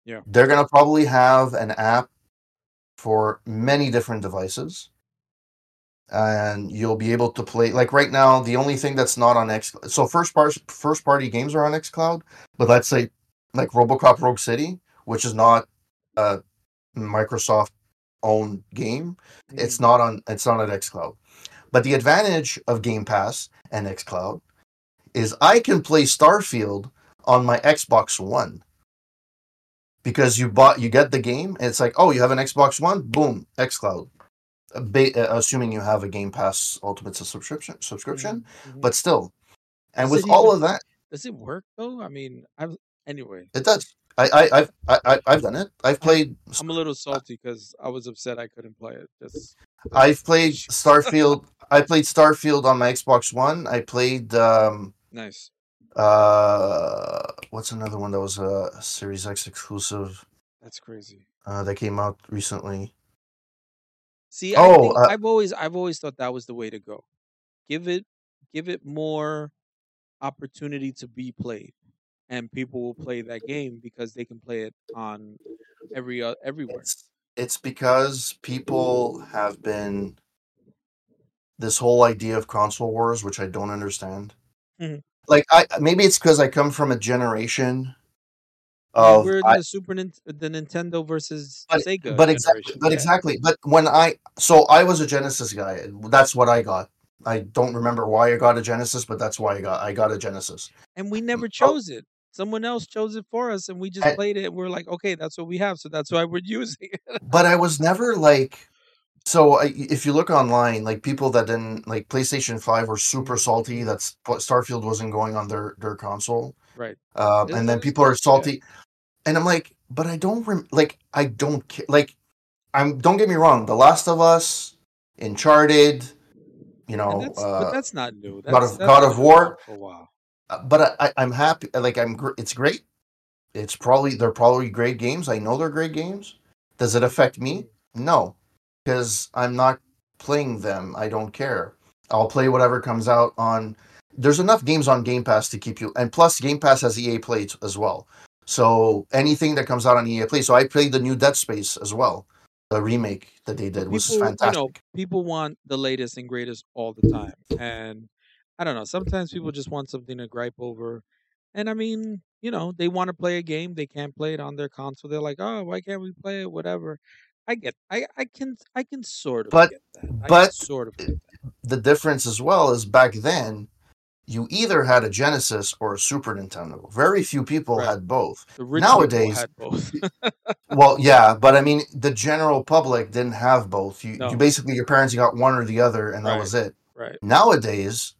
Yeah, they're gonna probably have an app for many different devices, and you'll be able to play. Like right now, the only thing that's not on X, so first part first party games are on xCloud, but let's say like RoboCop Rogue City, which is not a Microsoft own game, mm-hmm. it's not on it's not at xCloud. But the advantage of Game Pass and xCloud is I can play Starfield on my Xbox One, because you bought you get the game and it's like, oh, you have an Xbox One, boom, xCloud, ba- assuming you have a Game Pass Ultimate subscription subscription mm-hmm. but still. And does with all even, of that, does it work though? I mean, I've anyway it does. I I I've I, I've done it. I've played. I'm a little salty because I was upset I couldn't play it. That's, that's... I've played Starfield. I played Starfield on my Xbox One. I played. Um, nice. Uh, what's another one that was a Series X exclusive? That's crazy. Uh, that came out recently. See, oh, I think uh, I've always I've always thought that was the way to go. Give it give it more opportunity to be played. And people will play that game because they can play it on every uh, everywhere. It's, it's because people have been this whole idea of console wars, which I don't understand. Mm-hmm. Like, I maybe it's because I come from a generation of we're I, the Super the Nintendo versus but, Sega. But exactly, but yeah. exactly. But when I so I was a Genesis guy. That's what I got. I don't remember why I got a Genesis, but that's why I got I got a Genesis. And we never chose oh. it. Someone else chose it for us, and we just I, played it. And we're like, okay, that's what we have, so that's why we're using it. But I was never like, so I, if you look online, like people that didn't like PlayStation five were super salty that Starfield wasn't going on their their console, right? Um, and then people are salty, yeah. and I'm like, but I don't rem- like I don't ca- like I'm don't get me wrong, The Last of Us, Uncharted. You know, that's, uh, but that's not new. That's, God of, that's God of War. For a while. Uh, but I, I, I'm happy. Like I'm, gr- it's great. It's probably they're probably great games. I know they're great games. Does it affect me? No, because I'm not playing them. I don't care. I'll play whatever comes out on. There's enough games on Game Pass to keep you, and plus Game Pass has E A Play as well. So anything that comes out on E A Play. So I played the new Dead Space as well, the remake that they did, which people, is fantastic. You know, people want the latest and greatest all the time, and I don't know. Sometimes people just want something to gripe over, and I mean, you know, they want to play a game, they can't play it on their console. They're like, oh, why can't we play it? Whatever. I get. I, I can. I can sort of. But get that. I but can sort of. Get that. The difference as well is back then, you either had a Genesis or a Super Nintendo. Very few people right. had both. The rich Nowadays, people had both. Well, yeah, but I mean, the general public didn't have both. You, no. you basically, your parents got one or the other, and right. that was it. Right. Nowadays,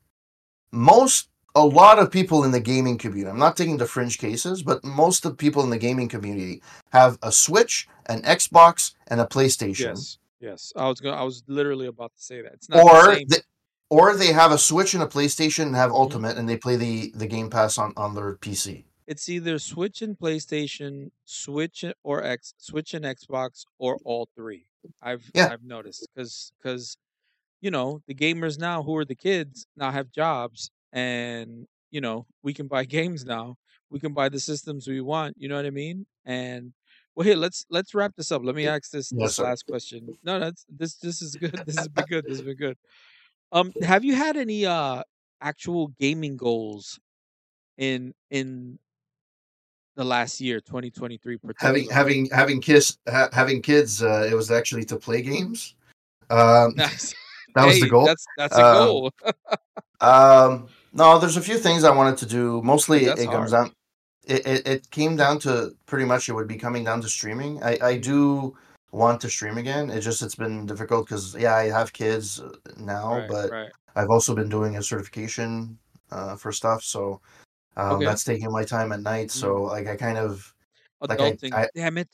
most, a lot of people in the gaming community, I'm not taking the fringe cases, but most of the people in the gaming community have a Switch, an Xbox, and a PlayStation. Yes, yes. I was gonna, I was literally about to say that. It's not or the same. The, Or they have a Switch and a PlayStation and have Ultimate, and they play the, the Game Pass on, on their P C. It's either Switch and PlayStation, Switch or X, Switch and Xbox, or all three. I've yeah. I've noticed because, you know, the gamers now who are the kids now have jobs, and you know we can buy games now. We can buy the systems we want. You know what I mean? And well, here let's let's wrap this up. Let me ask this, yes, this last question. No, that's this this is good. This has been good. This has been good. Um, have you had any uh, actual gaming goals in in the last year, twenty twenty-three? Having having having kids, ha- having kids, uh, it was actually to play games. Um, nice. That hey, was the goal. That's that's a um, goal. um, no, there's a few things I wanted to do. Mostly, it, it comes down. It, it it came down to pretty much it would be coming down to streaming. I, I do. want to stream again. It's just it's been difficult because yeah I have kids now, right, but right. I've also been doing a certification uh for stuff, so um okay. that's taking my time at night, so like I kind of adulting. Like I, I, damn it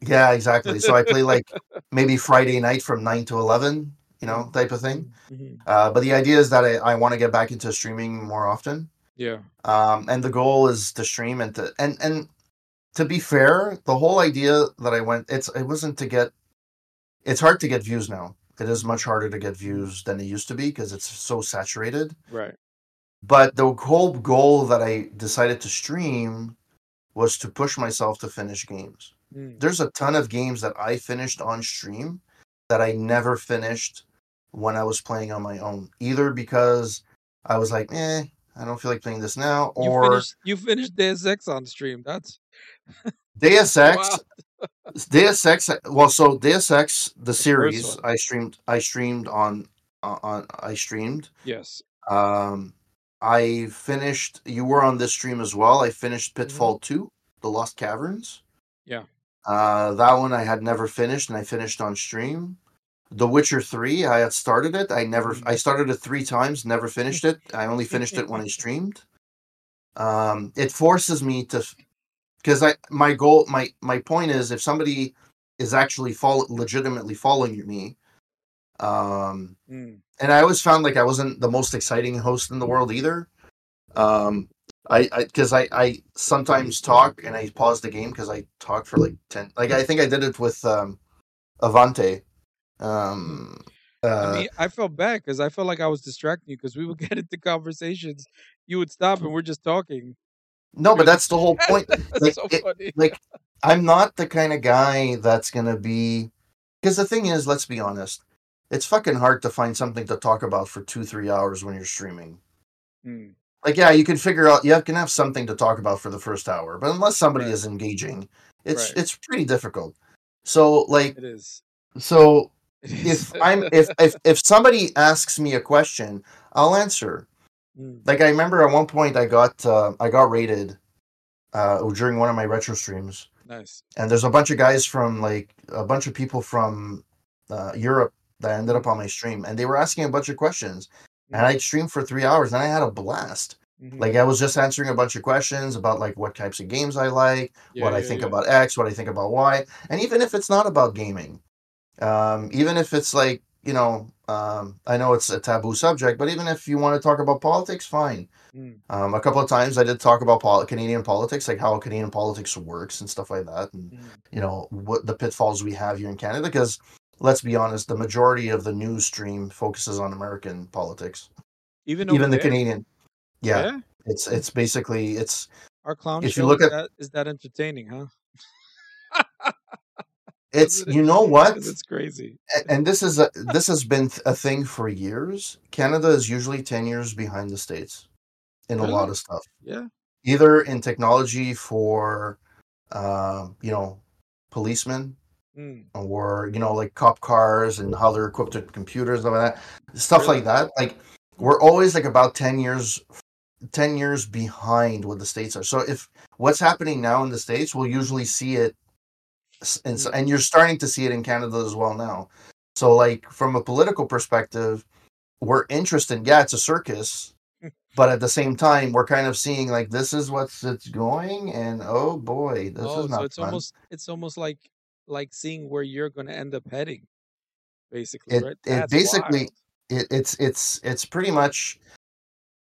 yeah exactly so I play like maybe Friday night from nine to eleven, you know, type of thing. Mm-hmm. uh but the idea is that I, I want to get back into streaming more often. Yeah um and the goal is to stream and to and and to be fair, the whole idea that I went, it's it wasn't to get, it's hard to get views now. It is much harder to get views than it used to be because it's so saturated. Right. But the whole goal that I decided to stream was to push myself to finish games. Mm. There's a ton of games that I finished on stream that I never finished when I was playing on my own, either because I was like, eh, I don't feel like playing this now, or... You finished, you finished Deus Ex on stream, that's... Deus Ex, wow. Deus Ex. Well, so Deus Ex, the series, I streamed. I streamed on on. I streamed. Yes. Um, I finished. You were on this stream as well. I finished Pitfall mm-hmm. Two, The Lost Caverns. Yeah. Uh, that one I had never finished, and I finished on stream. The Witcher Three, I had started it. I never. Mm-hmm. I started it three times. Never finished it. I only finished it when I streamed. Um, it forces me to. Because I, my goal, my, my point is, if somebody is actually follow, legitimately following me, um, mm. and I always found like I wasn't the most exciting host in the world either. Um, I, I, because I, I sometimes talk and I pause the game because I talk for like ten. Like I think I did it with um, Avante. Um, uh, I mean, I felt bad because I felt like I was distracting you because we would get into conversations, you would stop, and we're just talking. No, but that's the whole point. Like, so it, like, I'm not the kind of guy that's going to be... Because the thing is, let's be honest, it's fucking hard to find something to talk about for two, three hours when you're streaming. Hmm. Like, yeah, you can figure out... You can have something to talk about for the first hour, but unless somebody right. is engaging, it's right. it's pretty difficult. So, like... It is. So, it is. if I'm if, if if somebody asks me a question, I'll answer. Like I remember at one point I got uh, I got rated uh, during one of my retro streams. Nice. And there's a bunch of guys from like a bunch of people from uh, Europe that ended up on my stream, and they were asking a bunch of questions. Mm-hmm. And I streamed for three hours, and I had a blast. Mm-hmm. Like I was just answering a bunch of questions about like what types of games I like, yeah, what yeah, I think yeah. about X, what I think about Y, and even if it's not about gaming, um, even if it's like you know. Um, I know it's a taboo subject, but even if you want to talk about politics, fine. Mm. Um, a couple of times I did talk about pol- Canadian politics, like how Canadian politics works and stuff like that. And, mm. you know, what the pitfalls we have here in Canada, because let's be honest, the majority of the news stream focuses on American politics. Even, Even the there? Canadian. Yeah, yeah. It's, it's basically, it's, Our clown if show, you look is, at, that, is that entertaining, huh? It's, you know what? It's crazy. And this is a, this has been a thing for years. Canada is usually ten years behind the States in really? a lot of stuff. Yeah. Either in technology for, uh, you know, policemen mm. or, you know, like cop cars and how they're equipped with computers and like that. Stuff really? like that. Like, we're always like about ten years ten years behind what the States are. So if what's happening now in the States, we'll usually see it. And, so, and you're starting to see it in Canada as well now. So, like, from a political perspective, we're interested. Yeah, it's a circus, but at the same time, we're kind of seeing like this is what's it's going, and oh boy, this oh, is not so it's fun. Almost, it's almost like like seeing where you're going to end up heading, basically. It, right? it basically it, it's it's it's pretty much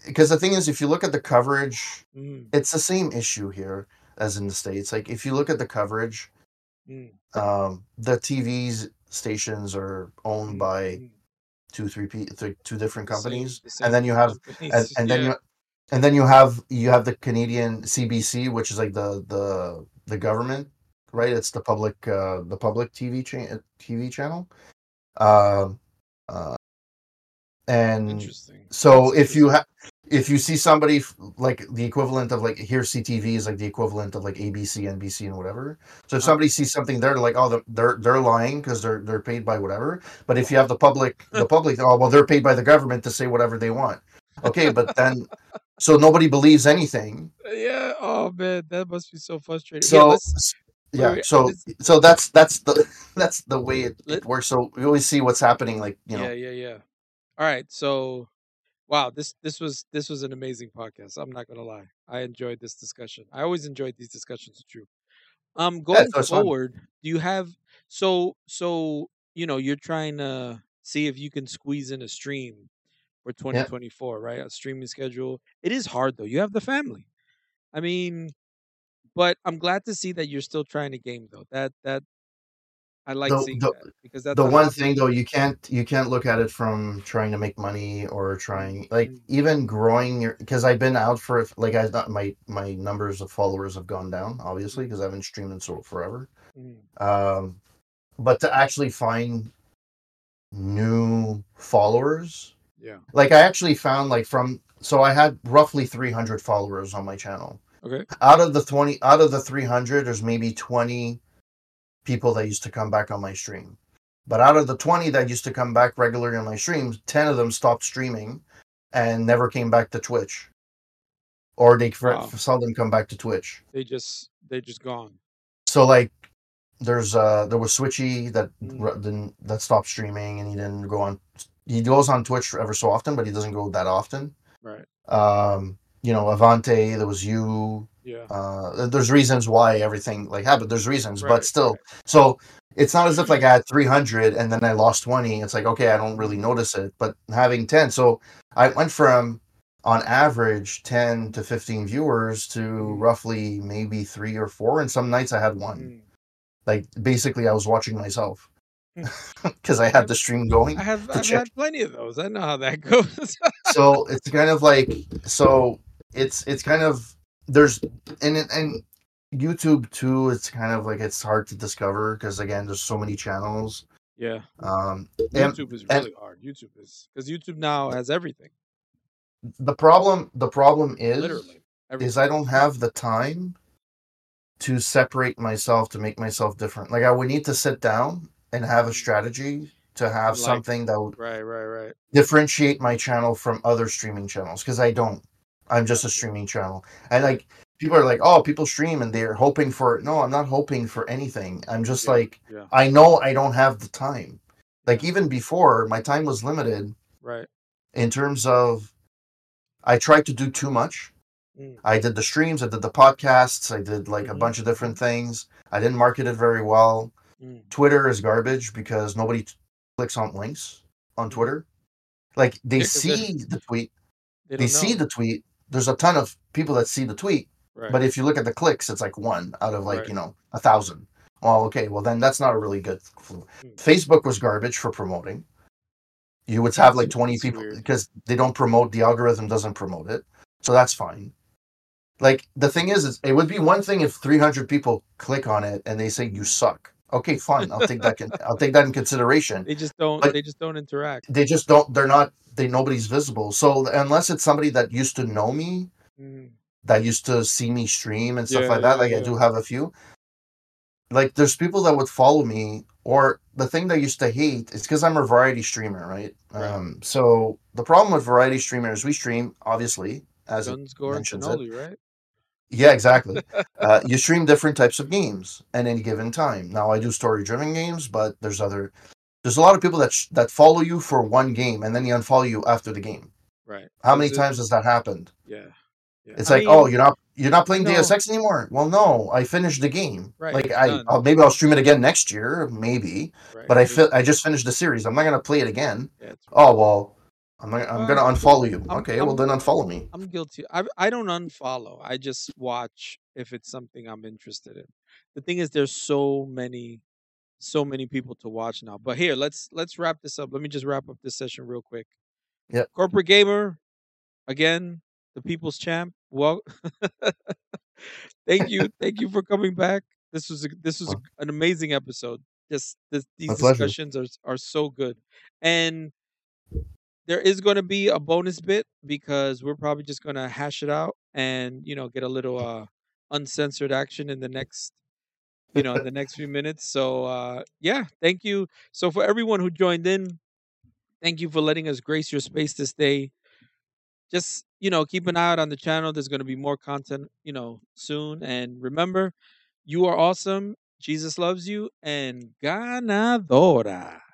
because the thing is, if you look at the coverage, mm. it's the same issue here as in the States. Like, if you look at the coverage. Mm. Um, the T V stations are owned by two, three, th- two different companies, same, same and then you have, and, and then yeah. you, and then you have you have the Canadian C B C, which is like the the, the government, right? It's the public uh, the public T V cha- T V channel, uh, uh, and so That's if you have if you see somebody like the equivalent of like here, C T V is like the equivalent of like A B C, N B C, and whatever. So if somebody sees something, they're like, oh, they're they're lying because they're they're paid by whatever. But if you have the public, the public, oh well, they're paid by the government to say whatever they want. Okay, but then so nobody believes anything. Yeah. Oh man, that must be so frustrating. So yeah. yeah wait, wait, so let's... so that's that's the that's the way it, it works. So we always see what's happening. Like you know. Yeah. Yeah. Yeah. All right. So. Wow, this this was this was an amazing podcast. I'm not gonna lie, I enjoyed this discussion. I always enjoyed these discussions. It's true. Um, going yeah, forward, fun. do you have so so you know you're trying to see if you can squeeze in a stream for twenty twenty-four, yeah. right? A streaming schedule. It is hard though. You have the family. I mean, but I'm glad to see that you're still trying to game though. That that I like the, seeing the, that because that's the one thing though. You can't you can't look at it from trying to make money or trying like mm-hmm. even growing your because I've been out for like I've not my my numbers of followers have gone down obviously because I haven't streamed in so forever. Mm-hmm. Um, but to actually find new followers, yeah, like I actually found like from so I had roughly three hundred followers on my channel. Okay, out of the twenty out of the three hundred, there's maybe twenty people that used to come back on my stream. But out of the twenty that used to come back regularly on my streams, ten of them stopped streaming and never came back to Twitch. Or they wow. seldom come back to Twitch. They just they just gone. So like there's uh there was Switchy that mm. didn't that stopped streaming and he didn't go on he goes on Twitch ever so often, but he doesn't go that often. Right. Um you know, Avante, there was you. Yeah. Uh, there's reasons why everything like happened. There's reasons, right, but still, right. So it's not as if like I had three hundred and then I lost twenty. It's like, okay, I don't really notice it, but having ten. So I went from on average ten to fifteen viewers to mm. roughly maybe three or four. And some nights I had one, mm. like basically I was watching myself because I had the stream going. I have, I've check. had plenty of those. I know how that goes. So it's kind of like, so it's, it's kind of, There's and and YouTube too. It's kind of like it's hard to discover because again, there's so many channels. Yeah. Um, YouTube and, is really hard. YouTube is because YouTube now has everything. The problem, the problem is, literally, everything. is I don't have the time to separate myself to make myself different. Like I would need to sit down and have a strategy to have like, something that would right, right, right. differentiate my channel from other streaming channels because I don't. I'm just a streaming channel. And like people are like, oh, people stream and they're hoping for it. No, I'm not hoping for anything. I'm just yeah, like, yeah. I know I don't have the time. Like even before my time was limited. Right. In terms of, I tried to do too much. Mm. I did the streams. I did the podcasts. I did like mm-hmm. a bunch of different things. I didn't market it very well. Mm. Twitter is garbage because nobody t- clicks on links on Twitter. Like they see the tweet. They, they see the tweet. There's a ton of people that see the tweet, right. but if you look at the clicks, it's like one out of like, right. you know, a thousand. Well, okay, well then that's not a really good. Facebook was garbage for promoting. You would have like twenty that's people weird. Because they don't promote, the algorithm doesn't promote it. So that's fine. Like, the thing is, is, it would be one thing if three hundred people click on it and they say you suck. Okay, fine. I'll take that. Con- I'll take that in consideration. They just don't. But they just don't interact. They just don't. They're not. They nobody's visible. So unless it's somebody that used to know me, mm. that used to see me stream and stuff yeah, like that. Yeah, like yeah. I do have a few. Like, there's people that would follow me. Or the thing they used to hate is because I'm a variety streamer, right? right? Um. So the problem with variety streamers, we stream obviously as Guns, it gore, mentions and cannoli, it. Right? Yeah, exactly. uh, you stream different types of games at any given time. Now, I do story-driven games, but there's other. There's a lot of people that sh- that follow you for one game, and then they unfollow you after the game. Right. How many it... times has that happened? Yeah. yeah. It's I like, mean, oh, you're not you're not playing no. Deus Ex anymore. Well, no, I finished the game. Right. Like I I'll, maybe I'll stream it again next year, maybe. Right. But I fi- I just finished the series. I'm not gonna play it again. Yeah, it's right. Oh well. I'm not, I'm gonna unfollow you. I'm, okay, I'm, well then unfollow me. I'm guilty. I I don't unfollow. I just watch if it's something I'm interested in. The thing is, there's so many, so many people to watch now. But here, let's let's wrap this up. Let me just wrap up this session real quick. Yeah. Corporate Gamer, again, the people's champ. Well, thank you, thank you for coming back. This was a, this was a, an amazing episode. Just this, these My discussions pleasure. are are so good, and. There is going to be a bonus bit because we're probably just going to hash it out and, you know, get a little uh, uncensored action in the next, you know, in the next few minutes. So, uh, yeah, thank you. So for everyone who joined in, thank you for letting us grace your space this day. Just, you know, keep an eye out on the channel. There's going to be more content, you know, soon. And remember, you are awesome. Jesus loves you. And ganadora.